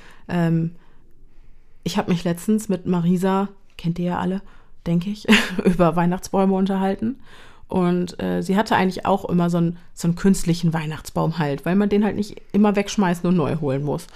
Ich habe mich letztens mit Marisa, kennt ihr ja alle, denke ich, über Weihnachtsbäume unterhalten. Und sie hatte eigentlich auch immer so einen künstlichen Weihnachtsbaum halt, weil man den halt nicht immer wegschmeißen und neu holen muss.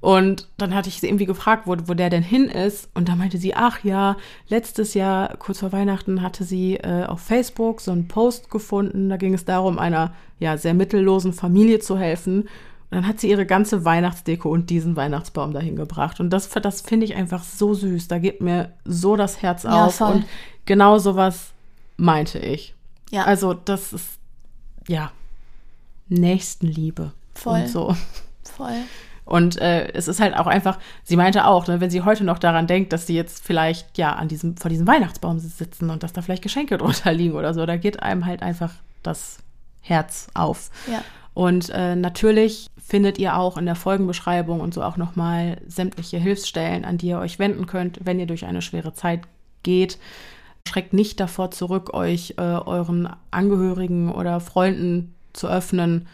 Und dann hatte ich sie irgendwie gefragt, wo der denn hin ist. Und da meinte sie, ach ja, letztes Jahr, kurz vor Weihnachten, hatte sie auf Facebook so einen Post gefunden. Da ging es darum, einer ja sehr mittellosen Familie zu helfen. Und dann hat sie ihre ganze Weihnachtsdeko und diesen Weihnachtsbaum dahin gebracht. Und das finde ich einfach so süß. Da geht mir so das Herz auf. Voll. Und genau sowas meinte ich. Ja. Also das ist, ja, Nächstenliebe. Voll. Und so. Voll. Und es ist halt auch einfach, sie meinte auch, ne, wenn sie heute noch daran denkt, dass sie jetzt vielleicht, ja, vor diesem Weihnachtsbaum sitzen und dass da vielleicht Geschenke drunter liegen oder so, da geht einem halt einfach das Herz auf. Ja. Und natürlich findet ihr auch in der Folgenbeschreibung und so auch nochmal sämtliche Hilfsstellen, an die ihr euch wenden könnt, wenn ihr durch eine schwere Zeit geht. Schreckt nicht davor zurück, euch euren Angehörigen oder Freunden zu öffnen.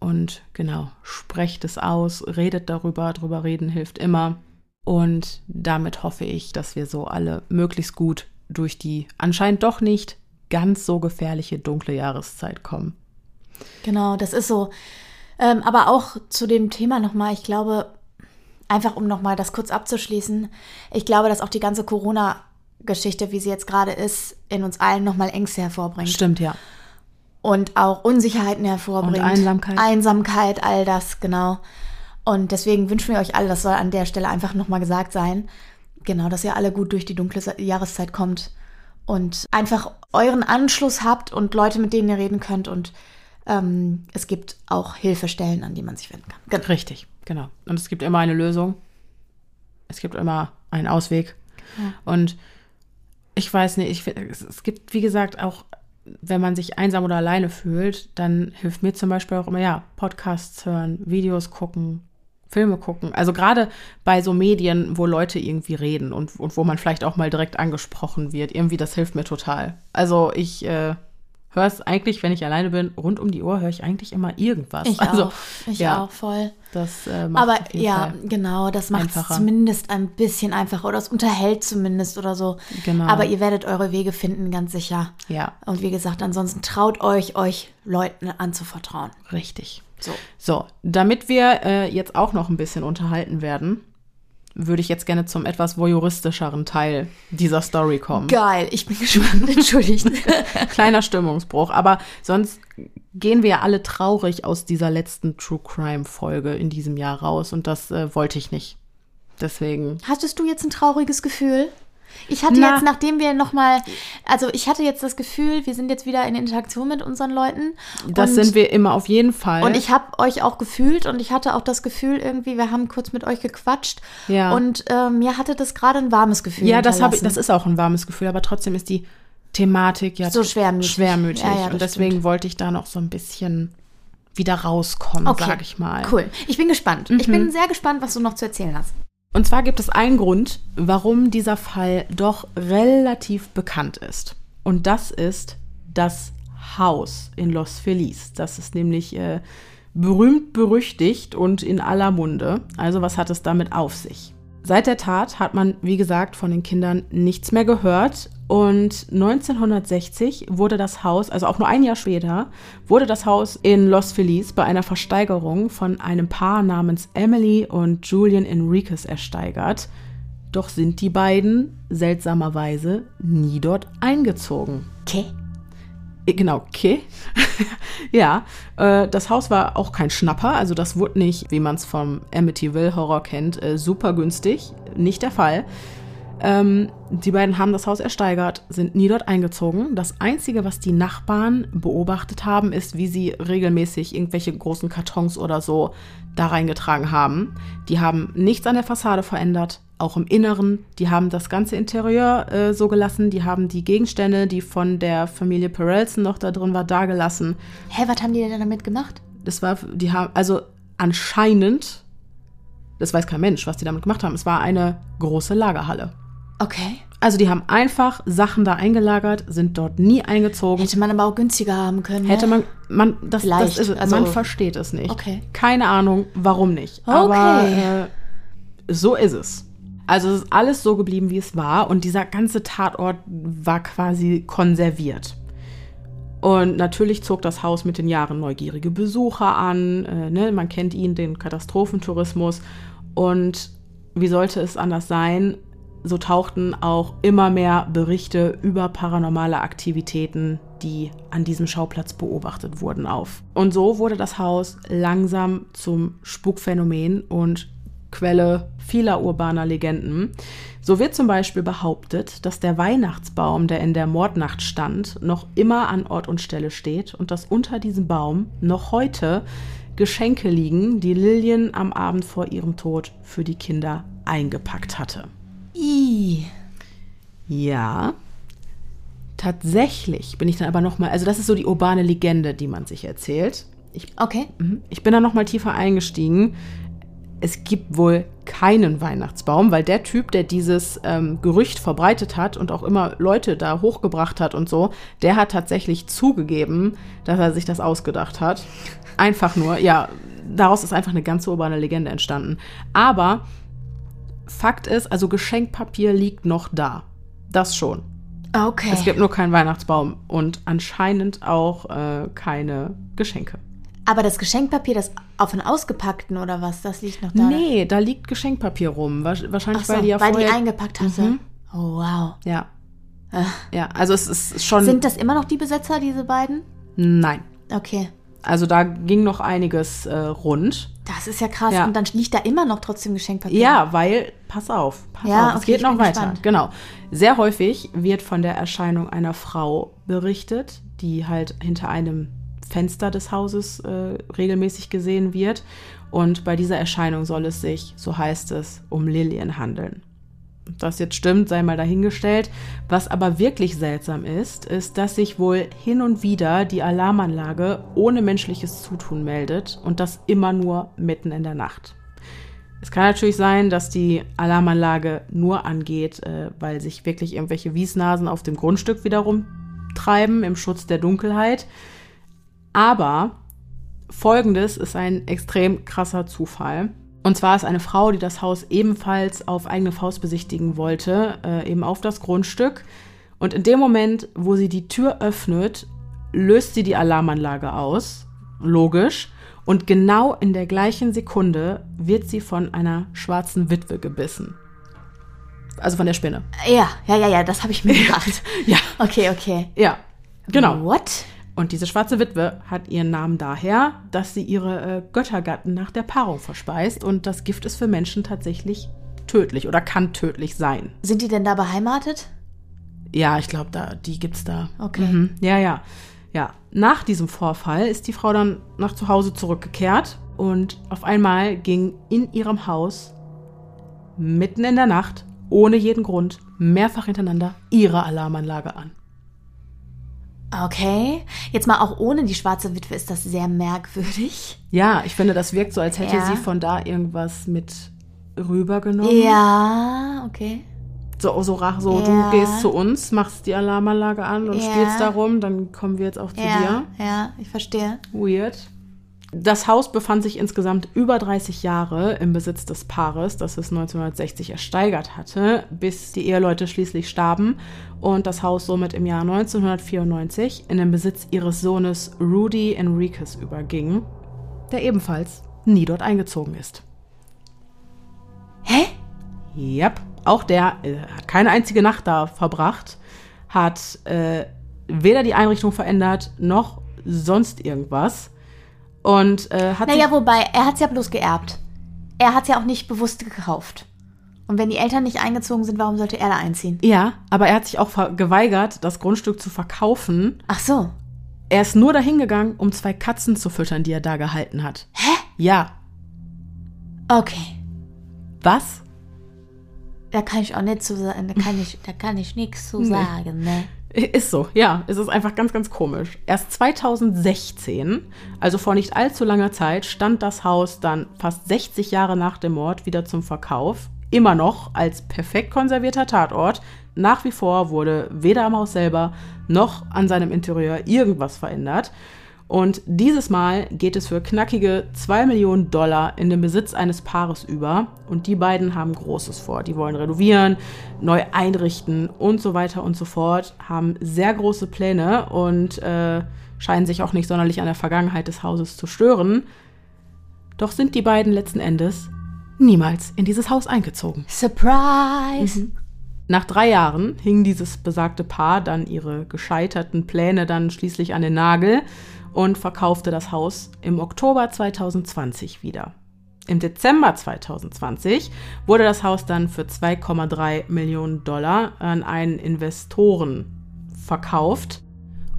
Und genau, sprecht es aus, redet darüber, drüber reden hilft immer. Und damit hoffe ich, dass wir so alle möglichst gut durch die anscheinend doch nicht ganz so gefährliche dunkle Jahreszeit kommen. Genau, das ist so. Aber auch zu dem Thema nochmal, ich glaube, einfach um nochmal das kurz abzuschließen, ich glaube, dass auch die ganze Corona-Geschichte, wie sie jetzt gerade ist, in uns allen nochmal Ängste hervorbringt. Stimmt, ja. Und auch Unsicherheiten hervorbringt. Und Einsamkeit, all das, genau. Und deswegen wünschen wir euch alle, das soll an der Stelle einfach nochmal gesagt sein, genau, dass ihr alle gut durch die dunkle Jahreszeit kommt und einfach euren Anschluss habt und Leute, mit denen ihr reden könnt. Und es gibt auch Hilfestellen, an die man sich wenden kann. Genau. Richtig, genau. Und es gibt immer eine Lösung. Es gibt immer einen Ausweg. Ja. Und ich weiß nicht, es gibt, wie gesagt, auch, wenn man sich einsam oder alleine fühlt, dann hilft mir zum Beispiel auch immer, ja, Podcasts hören, Videos gucken, Filme gucken. Also gerade bei so Medien, wo Leute irgendwie reden und wo man vielleicht auch mal direkt angesprochen wird. Irgendwie, das hilft mir total. Also ich hörst eigentlich, wenn ich alleine bin, rund um die Uhr höre ich eigentlich immer irgendwas. Ich also, auch, ich ja, auch voll. Das macht aber ja, genau, das macht es zumindest ein bisschen einfacher oder es unterhält zumindest oder so. Genau. Aber ihr werdet eure Wege finden, ganz sicher. Ja. Und wie gesagt, ansonsten traut euch, euch Leuten anzuvertrauen. Richtig. So, damit wir jetzt auch noch ein bisschen unterhalten werden, würde ich jetzt gerne zum etwas voyeuristischeren Teil dieser Story kommen. Geil, ich bin gespannt, entschuldigt. Kleiner Stimmungsbruch, aber sonst gehen wir ja alle traurig aus dieser letzten True-Crime-Folge in diesem Jahr raus und das wollte ich nicht. Deswegen. Hattest du jetzt ein trauriges Gefühl? Ich hatte jetzt, nachdem wir nochmal, also ich hatte jetzt das Gefühl, wir sind jetzt wieder in Interaktion mit unseren Leuten. Das sind wir immer auf jeden Fall. Und ich habe euch auch gefühlt und ich hatte auch das Gefühl irgendwie, wir haben kurz mit euch gequatscht. Ja. Und mir hatte das gerade ein warmes Gefühl. Ja, das ist auch ein warmes Gefühl, aber trotzdem ist die Thematik ja so schwermütig. Ja, und deswegen wollte ich da noch so ein bisschen wieder rauskommen, sage ich mal. Cool, ich bin gespannt. Mhm. Ich bin sehr gespannt, was du noch zu erzählen hast. Und zwar gibt es einen Grund, warum dieser Fall doch relativ bekannt ist. Und das ist das Haus in Los Feliz. Das ist nämlich berühmt, berüchtigt und in aller Munde. Also was hat es damit auf sich? Seit der Tat hat man, wie gesagt, von den Kindern nichts mehr gehört. Und 1960 wurde das Haus, also auch nur ein Jahr später, wurde das Haus in Los Feliz bei einer Versteigerung von einem Paar namens Emily und Julian Enriquez ersteigert. Doch sind die beiden seltsamerweise nie dort eingezogen. Okay. Genau, okay. Ja, das Haus war auch kein Schnapper, also das wurde nicht, wie man es vom Amityville-Horror kennt, super günstig, nicht der Fall. Die beiden haben das Haus ersteigert, sind nie dort eingezogen. Das Einzige, was die Nachbarn beobachtet haben, ist, wie sie regelmäßig irgendwelche großen Kartons oder so da reingetragen haben. Die haben nichts an der Fassade verändert, auch im Inneren. Die haben das ganze Interieur so gelassen. Die haben die Gegenstände, die von der Familie Perelson noch da drin war, da gelassen. Hä, was haben die denn damit gemacht? Anscheinend, das weiß kein Mensch, was die damit gemacht haben. Es war eine große Lagerhalle. Okay. Also die haben einfach Sachen da eingelagert, sind dort nie eingezogen. Hätte man aber auch günstiger haben können. Man versteht es nicht. Okay. Keine Ahnung, warum nicht. Okay. Aber so ist es. Also es ist alles so geblieben, wie es war. Und dieser ganze Tatort war quasi konserviert. Und natürlich zog das Haus mit den Jahren neugierige Besucher an. Man kennt ihn, den Katastrophentourismus. Und wie sollte es anders sein? So tauchten auch immer mehr Berichte über paranormale Aktivitäten, die an diesem Schauplatz beobachtet wurden, auf. Und so wurde das Haus langsam zum Spukphänomen und Quelle vieler urbaner Legenden. So wird zum Beispiel behauptet, dass der Weihnachtsbaum, der in der Mordnacht stand, noch immer an Ort und Stelle steht und dass unter diesem Baum noch heute Geschenke liegen, die Lillian am Abend vor ihrem Tod für die Kinder eingepackt hatte. Ja, tatsächlich bin ich dann aber nochmal, also das ist so die urbane Legende, die man sich erzählt. Ich bin da nochmal tiefer eingestiegen. Es gibt wohl keinen Weihnachtsbaum, weil der Typ, der dieses Gerücht verbreitet hat und auch immer Leute da hochgebracht hat und so, der hat tatsächlich zugegeben, dass er sich das ausgedacht hat. Einfach nur, ja, daraus ist einfach eine ganze urbane Legende entstanden. Aber Fakt ist, also Geschenkpapier liegt noch da. Das schon. Okay. Es gibt nur keinen Weihnachtsbaum und anscheinend auch keine Geschenke. Aber das Geschenkpapier, das auf den Ausgepackten oder was, das liegt noch da? Nee, da liegt Geschenkpapier rum. Wahrscheinlich, weil die ja vorher... Weil die eingepackt hatte. Mhm. Oh, wow. Ja. Ja, also es ist schon... Sind das immer noch die Besetzer, diese beiden? Nein. Okay. Also da ging noch einiges rund. Das ist ja krass. Ja. Und dann liegt da immer noch trotzdem Geschenkpapier. Ja, weil, pass auf, es geht noch weiter. Gespannt. Genau. Sehr häufig wird von der Erscheinung einer Frau berichtet, die halt hinter einem Fenster des Hauses regelmäßig gesehen wird. Und bei dieser Erscheinung soll es sich, so heißt es, um Lillian handeln. Ob das jetzt stimmt, sei mal dahingestellt. Was aber wirklich seltsam ist, dass sich wohl hin und wieder die Alarmanlage ohne menschliches Zutun meldet und das immer nur mitten in der Nacht. Es kann natürlich sein, dass die Alarmanlage nur angeht, weil sich wirklich irgendwelche Wiesnasen auf dem Grundstück wiederum treiben im Schutz der Dunkelheit. Aber Folgendes ist ein extrem krasser Zufall. Und zwar ist eine Frau, die das Haus ebenfalls auf eigene Faust besichtigen wollte, eben auf das Grundstück. Und in dem Moment, wo sie die Tür öffnet, löst sie die Alarmanlage aus. Logisch. Und genau in der gleichen Sekunde wird sie von einer schwarzen Witwe gebissen. Also von der Spinne. Ja, das habe ich mir gedacht. Ja. Okay. Ja, genau. What? Und diese schwarze Witwe hat ihren Namen daher, dass sie ihre Göttergatten nach der Paarung verspeist. Und das Gift ist für Menschen tatsächlich tödlich oder kann tödlich sein. Sind die denn da beheimatet? Ja, ich glaube, die gibt's da. Okay. Mhm. Ja. Nach diesem Vorfall ist die Frau dann nach zu Hause zurückgekehrt. Und auf einmal ging in ihrem Haus mitten in der Nacht, ohne jeden Grund, mehrfach hintereinander ihre Alarmanlage an. Okay, jetzt mal auch ohne die schwarze Witwe ist das sehr merkwürdig. Ja, ich finde, das wirkt so, als hätte sie von da irgendwas mit rübergenommen. Ja, okay. So, du gehst zu uns, machst die Alarmanlage an und spielst darum, dann kommen wir jetzt auch zu dir. Ja, ich verstehe. Weird. Das Haus befand sich insgesamt über 30 Jahre im Besitz des Paares, das es 1960 ersteigert hatte, bis die Eheleute schließlich starben und das Haus somit im Jahr 1994 in den Besitz ihres Sohnes Rudy Enriquez überging, der ebenfalls nie dort eingezogen ist. Hä? Yep, auch der hat keine einzige Nacht da verbracht, hat weder die Einrichtung verändert noch sonst irgendwas. Und wobei, er hat es ja bloß geerbt. Er hat es ja auch nicht bewusst gekauft. Und wenn die Eltern nicht eingezogen sind, warum sollte er da einziehen? Ja, aber er hat sich auch geweigert, das Grundstück zu verkaufen. Ach so. Er ist nur dahin gegangen, um 2 Katzen zu füttern, die er da gehalten hat. Hä? Ja. Okay. Was? Da kann ich auch nicht zu sagen, da kann ich nichts zu sagen, ne? Ist so, ja. Es ist einfach ganz, ganz komisch. Erst 2016, also vor nicht allzu langer Zeit, stand das Haus dann fast 60 Jahre nach dem Mord wieder zum Verkauf. Immer noch als perfekt konservierter Tatort. Nach wie vor wurde weder am Haus selber noch an seinem Interieur irgendwas verändert. Und dieses Mal geht es für knackige $2 Millionen in den Besitz eines Paares über. Und die beiden haben Großes vor. Die wollen renovieren, neu einrichten und so weiter und so fort. Haben sehr große Pläne und scheinen sich auch nicht sonderlich an der Vergangenheit des Hauses zu stören. Doch sind die beiden letzten Endes niemals in dieses Haus eingezogen. Surprise! Mhm. Nach 3 Jahren hing dieses besagte Paar dann ihre gescheiterten Pläne dann schließlich an den Nagel und verkaufte das Haus im Oktober 2020 wieder. Im Dezember 2020 wurde das Haus dann für $2,3 Millionen an einen Investoren verkauft.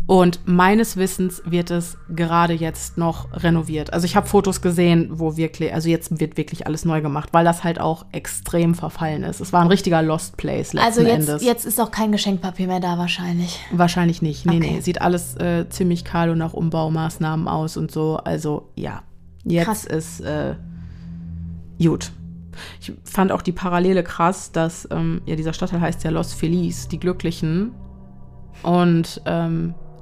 Und meines Wissens wird es gerade jetzt noch renoviert. Also ich habe Fotos gesehen, wo wirklich, also jetzt wird wirklich alles neu gemacht, weil das halt auch extrem verfallen ist. Es war ein richtiger Lost Place letzten Endes. Also jetzt ist auch kein Geschenkpapier mehr da wahrscheinlich. Wahrscheinlich nicht. Nee. Sieht alles ziemlich kahl und nach Umbaumaßnahmen aus und so. Also ja, jetzt krass. Ist gut. Ich fand auch die Parallele krass, dass dieser Stadtteil heißt ja Los Feliz, die Glücklichen. Und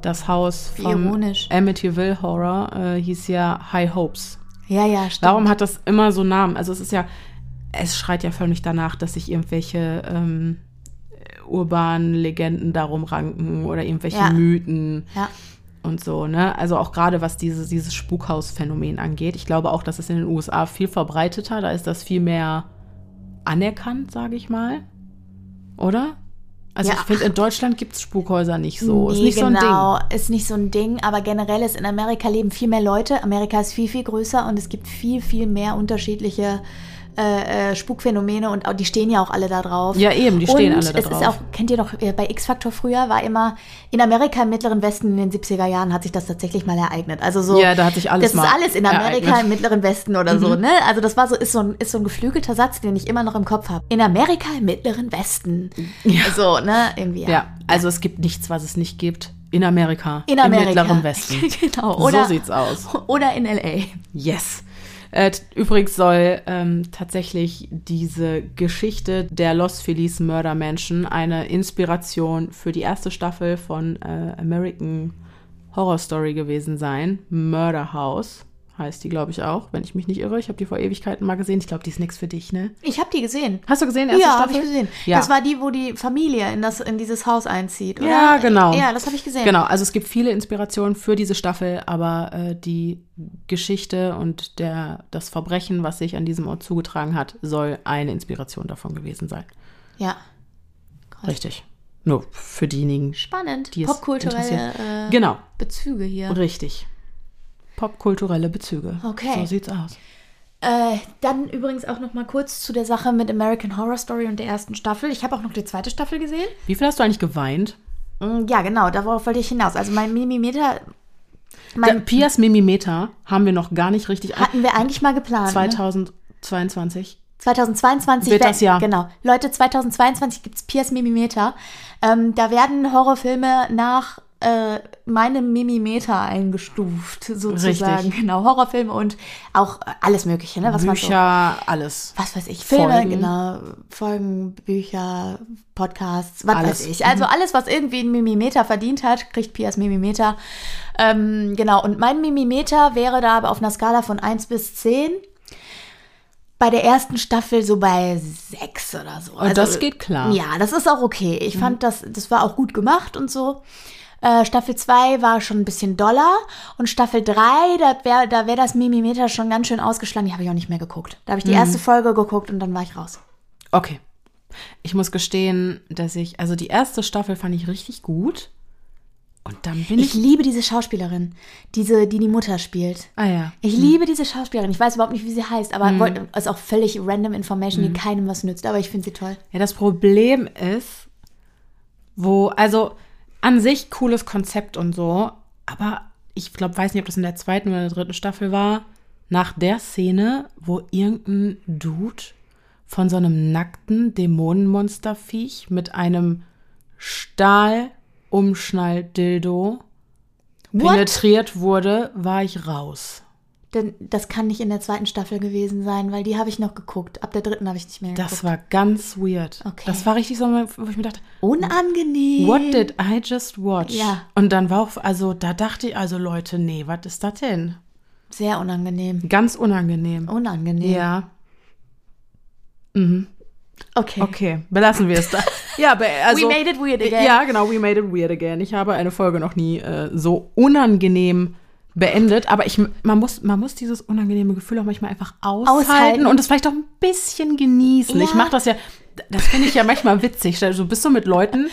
das Haus vom Amityville Horror hieß ja High Hopes. Ja, stimmt. Warum hat das immer so Namen? Also es schreit ja völlig danach, dass sich irgendwelche urbanen Legenden darum ranken oder irgendwelche Mythen und so, ne? Also auch gerade was dieses Spukhaus-Phänomen angeht. Ich glaube auch, dass es in den USA viel verbreiteter, da ist das viel mehr anerkannt, sage ich mal. Oder? Also ich finde, in Deutschland gibt es Spukhäuser nicht so. Nee, ist nicht so ein Ding. Ist nicht so ein Ding. Aber generell ist in Amerika leben viel mehr Leute. Amerika ist viel, viel größer und es gibt viel, viel mehr unterschiedliche Spukphänomene und die stehen ja auch alle da drauf. Ja, eben, die stehen alle da drauf. Und es ist auch, kennt ihr noch, bei X-Factor früher war immer, in Amerika im Mittleren Westen in den 70er Jahren hat sich das tatsächlich mal ereignet. Also so, ja, da hat sich alles mal ereignet. Das ist alles in Amerika im Mittleren Westen oder so, ne? Also das war so, ist so ein geflügelter Satz, den ich immer noch im Kopf habe. In Amerika im Mittleren Westen. Ja. So, ne? Irgendwie, ja. Also es gibt nichts, was es nicht gibt. In Amerika. Im Mittleren Westen. Genau. So sieht's aus. Oder in L.A. Yes. Übrigens soll tatsächlich diese Geschichte der Los Feliz Mördermenschen eine Inspiration für die erste Staffel von American Horror Story gewesen sein. Murder House heißt die, glaube ich, auch, wenn ich mich nicht irre. Ich habe die vor Ewigkeiten mal gesehen. Ich glaube, die ist nichts für dich, ne? Ich habe die gesehen. Hast du gesehen? Erste Staffel? Ja, habe ich gesehen. Ja. Das war die, wo die Familie in dieses Haus einzieht, oder? Ja, genau. Ja, das habe ich gesehen. Genau, also es gibt viele Inspirationen für diese Staffel, aber die Geschichte und das Verbrechen, was sich an diesem Ort zugetragen hat, soll eine Inspiration davon gewesen sein. Ja. Cool. Richtig. Nur für diejenigen, spannend, die es popkulturelle genau. Bezüge hier. Richtig. Popkulturelle Bezüge. Okay. So sieht's aus. Dann übrigens auch noch mal kurz zu der Sache mit American Horror Story und der ersten Staffel. Ich habe auch noch die zweite Staffel gesehen. Wie viel hast du eigentlich geweint? Ja, genau, darauf wollte ich hinaus. Also mein Mimimeter... Pias Mimimeter haben wir noch gar nicht richtig... Hatten wir eigentlich mal geplant. 2022. Ne? 2022 wird das Jahr. Genau. Leute, 2022 gibt's Pias Mimimeter. Da werden Horrorfilme nach... meine Mimimeter eingestuft, sozusagen. Richtig. Genau, Horrorfilme und auch alles Mögliche, ne? Was Bücher, so, alles. Was weiß ich, Filme, Folgen. Genau, Folgen, Bücher, Podcasts, was alles. Weiß ich. Also alles, was irgendwie ein Mimimeter verdient hat, kriegt Pias Mimimeter. Genau, und mein Mimimeter wäre da aber auf einer Skala von 1 bis 10. Bei der ersten Staffel so bei 6 oder so. Also, das geht klar. Ja, das ist auch okay. Ich fand, das war auch gut gemacht und so. Staffel 2 war schon ein bisschen doller und Staffel 3, da wär das Mimimeter schon ganz schön ausgeschlagen. Die habe ich auch nicht mehr geguckt. Da habe ich die erste Folge geguckt und dann war ich raus. Okay. Ich muss gestehen, dass also die erste Staffel fand ich richtig gut. Und dann bin ich liebe diese Schauspielerin, die Mutter spielt. Ah ja. Ich liebe diese Schauspielerin. Ich weiß überhaupt nicht, wie sie heißt, aber ist auch völlig random Information, die keinem was nützt. Aber ich finde sie toll. Ja, das Problem ist, also an sich cooles Konzept und so, aber ich weiß nicht, ob das in der zweiten oder der dritten Staffel war, nach der Szene, wo irgendein Dude von so einem nackten Dämonenmonsterviech mit einem Stahlumschnall-Dildo penetriert wurde, war ich raus. Denn das kann nicht in der zweiten Staffel gewesen sein, weil die habe ich noch geguckt. Ab der dritten habe ich nicht mehr geguckt. Das war ganz weird. Okay. Das war richtig so, wo ich mir dachte, unangenehm. What did I just watch? Ja. Und dann war auch, da dachte ich, Leute, nee, was ist das denn? Sehr unangenehm. Ganz unangenehm. Unangenehm. Ja. Mhm. Okay. Okay, belassen wir es da. Ja, we made it weird again. Ja, genau, we made it weird again. Ich habe eine Folge noch nie so unangenehm beendet, aber man muss dieses unangenehme Gefühl auch manchmal einfach aushalten und es vielleicht auch ein bisschen genießen. Ja. Ich mache das finde ich ja manchmal witzig. Du bist so mit Leuten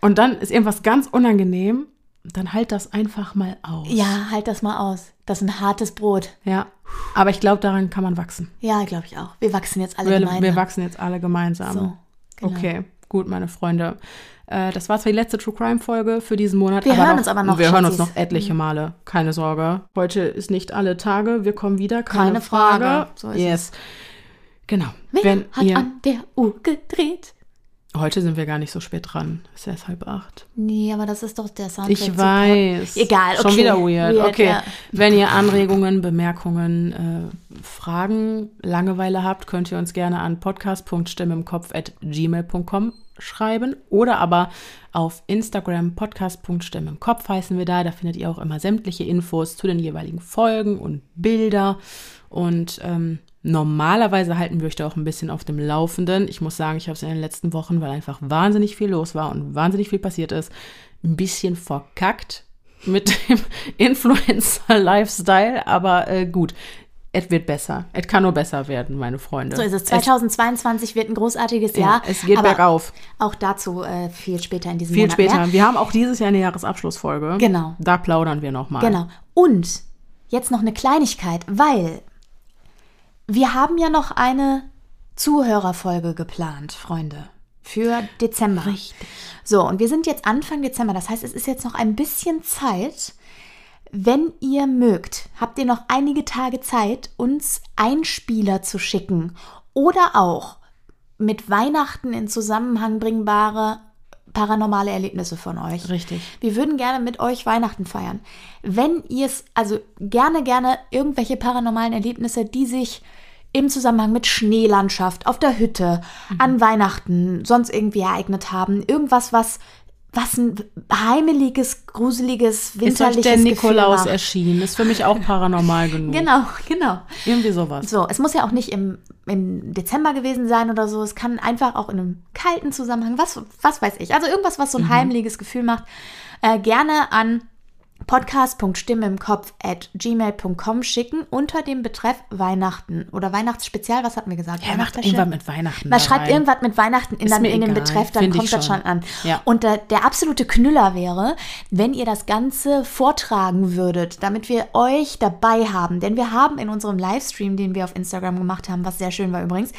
und dann ist irgendwas ganz unangenehm, dann halt das einfach mal aus. Ja, halt das mal aus. Das ist ein hartes Brot. Ja, aber ich glaube, daran kann man wachsen. Ja, glaube ich auch. Wir wachsen jetzt alle gemeinsam. Wir wachsen jetzt alle gemeinsam. So, genau. Okay, gut, meine Freunde. Das war zwar die letzte True-Crime-Folge für diesen Monat. Wir hören uns noch etliche Male. Keine Sorge. Heute ist nicht alle Tage. Wir kommen wieder. Keine Frage. So ist es. Genau. Wer hat an der Uhr gedreht? Heute sind wir gar nicht so spät dran. Ist erst 7:30. Nee, aber das ist doch der Soundtrack. Ich weiß. Egal, okay. Schon wieder weird. Okay. Ja. Wenn ihr Anregungen, Bemerkungen, Fragen, Langeweile habt, könnt ihr uns gerne an podcast.stimmeimkopf@gmail.com schreiben oder aber auf Instagram podcast.stimmeimkopf heißen wir da. Da findet ihr auch immer sämtliche Infos zu den jeweiligen Folgen und Bilder und normalerweise halten wir euch da auch ein bisschen auf dem Laufenden. Ich muss sagen, ich habe es in den letzten Wochen, weil einfach wahnsinnig viel los war und wahnsinnig viel passiert ist, ein bisschen verkackt mit dem Influencer-Lifestyle. Aber gut, es wird besser. Es kann nur besser werden, meine Freunde. So ist es. 2022 wird ein großartiges Jahr. Es geht bergauf. Auch dazu viel später in diesem Monat. Viel später. Mehr. Wir haben auch dieses Jahr eine Jahresabschlussfolge. Genau. Da plaudern wir nochmal. Genau. Und jetzt noch eine Kleinigkeit, weil... Wir haben ja noch eine Zuhörerfolge geplant, Freunde, für Dezember. Richtig. So, und wir sind jetzt Anfang Dezember, das heißt, es ist jetzt noch ein bisschen Zeit. Wenn ihr mögt, habt ihr noch einige Tage Zeit, uns Einspieler zu schicken oder auch mit Weihnachten in Zusammenhang bringbare paranormale Erlebnisse von euch. Richtig. Wir würden gerne mit euch Weihnachten feiern. Wenn ihr es, also gerne irgendwelche paranormalen Erlebnisse, die sich im Zusammenhang mit Schneelandschaft, auf der Hütte, an Weihnachten, sonst irgendwie ereignet haben, irgendwas, was ein heimeliges, gruseliges, winterliches Gefühl macht. Ist euch der Nikolaus erschienen? Ist für mich auch paranormal genug. Genau. Irgendwie sowas. So, es muss ja auch nicht im Dezember gewesen sein oder so. Es kann einfach auch in einem kalten Zusammenhang, was weiß ich. Also irgendwas, was so ein heimeliges Gefühl macht. Gerne an podcast.stimmeimkopf@gmail.com schicken unter dem Betreff Weihnachten oder Weihnachtsspezial, was hatten wir gesagt? Ja, macht irgendwas mit Weihnachten. Man schreibt irgendwas mit Weihnachten in den Betreff, dann kommt das schon an. Ja. Und der absolute Knüller wäre, wenn ihr das Ganze vortragen würdet, damit wir euch dabei haben. Denn wir haben in unserem Livestream, den wir auf Instagram gemacht haben, was sehr schön war übrigens,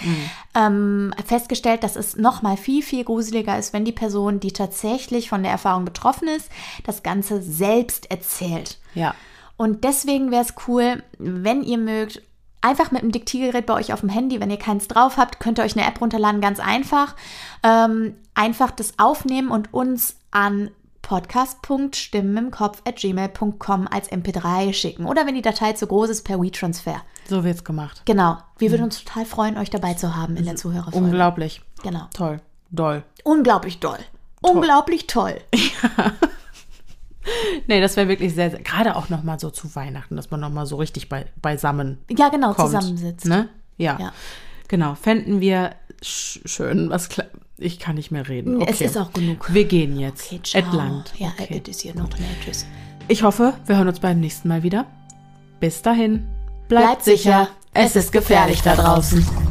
festgestellt, dass es nochmal viel, viel gruseliger ist, wenn die Person, die tatsächlich von der Erfahrung betroffen ist, das Ganze selbst erzählt. Ja. Und deswegen wäre es cool, wenn ihr mögt, einfach mit dem Diktiergerät bei euch auf dem Handy, wenn ihr keins drauf habt, könnt ihr euch eine App runterladen, ganz einfach. Einfach das aufnehmen und uns an podcast.stimmenimkopf@gmail.com als MP3 schicken. Oder wenn die Datei zu groß ist, per WeTransfer. So wird's gemacht. Genau. Wir würden uns total freuen, euch dabei zu haben in der Zuhörerfolge. Unglaublich. Genau. Toll. Doll. Unglaublich doll. Unglaublich toll. Ja. Nee, das wäre wirklich sehr, sehr, gerade auch nochmal so zu Weihnachten, dass man nochmal so richtig beisammen kommt. Ja, genau, zusammensitzt. Ne? Ja, genau. Fänden wir schön, was ich kann nicht mehr reden. Okay. Es ist auch genug. Wir gehen jetzt. Okay, ciao. Atlant. Ja, okay. It is here, not there. Tschüss. Ich hoffe, wir hören uns beim nächsten Mal wieder. Bis dahin. Bleibt sicher. Es ist gefährlich da draußen.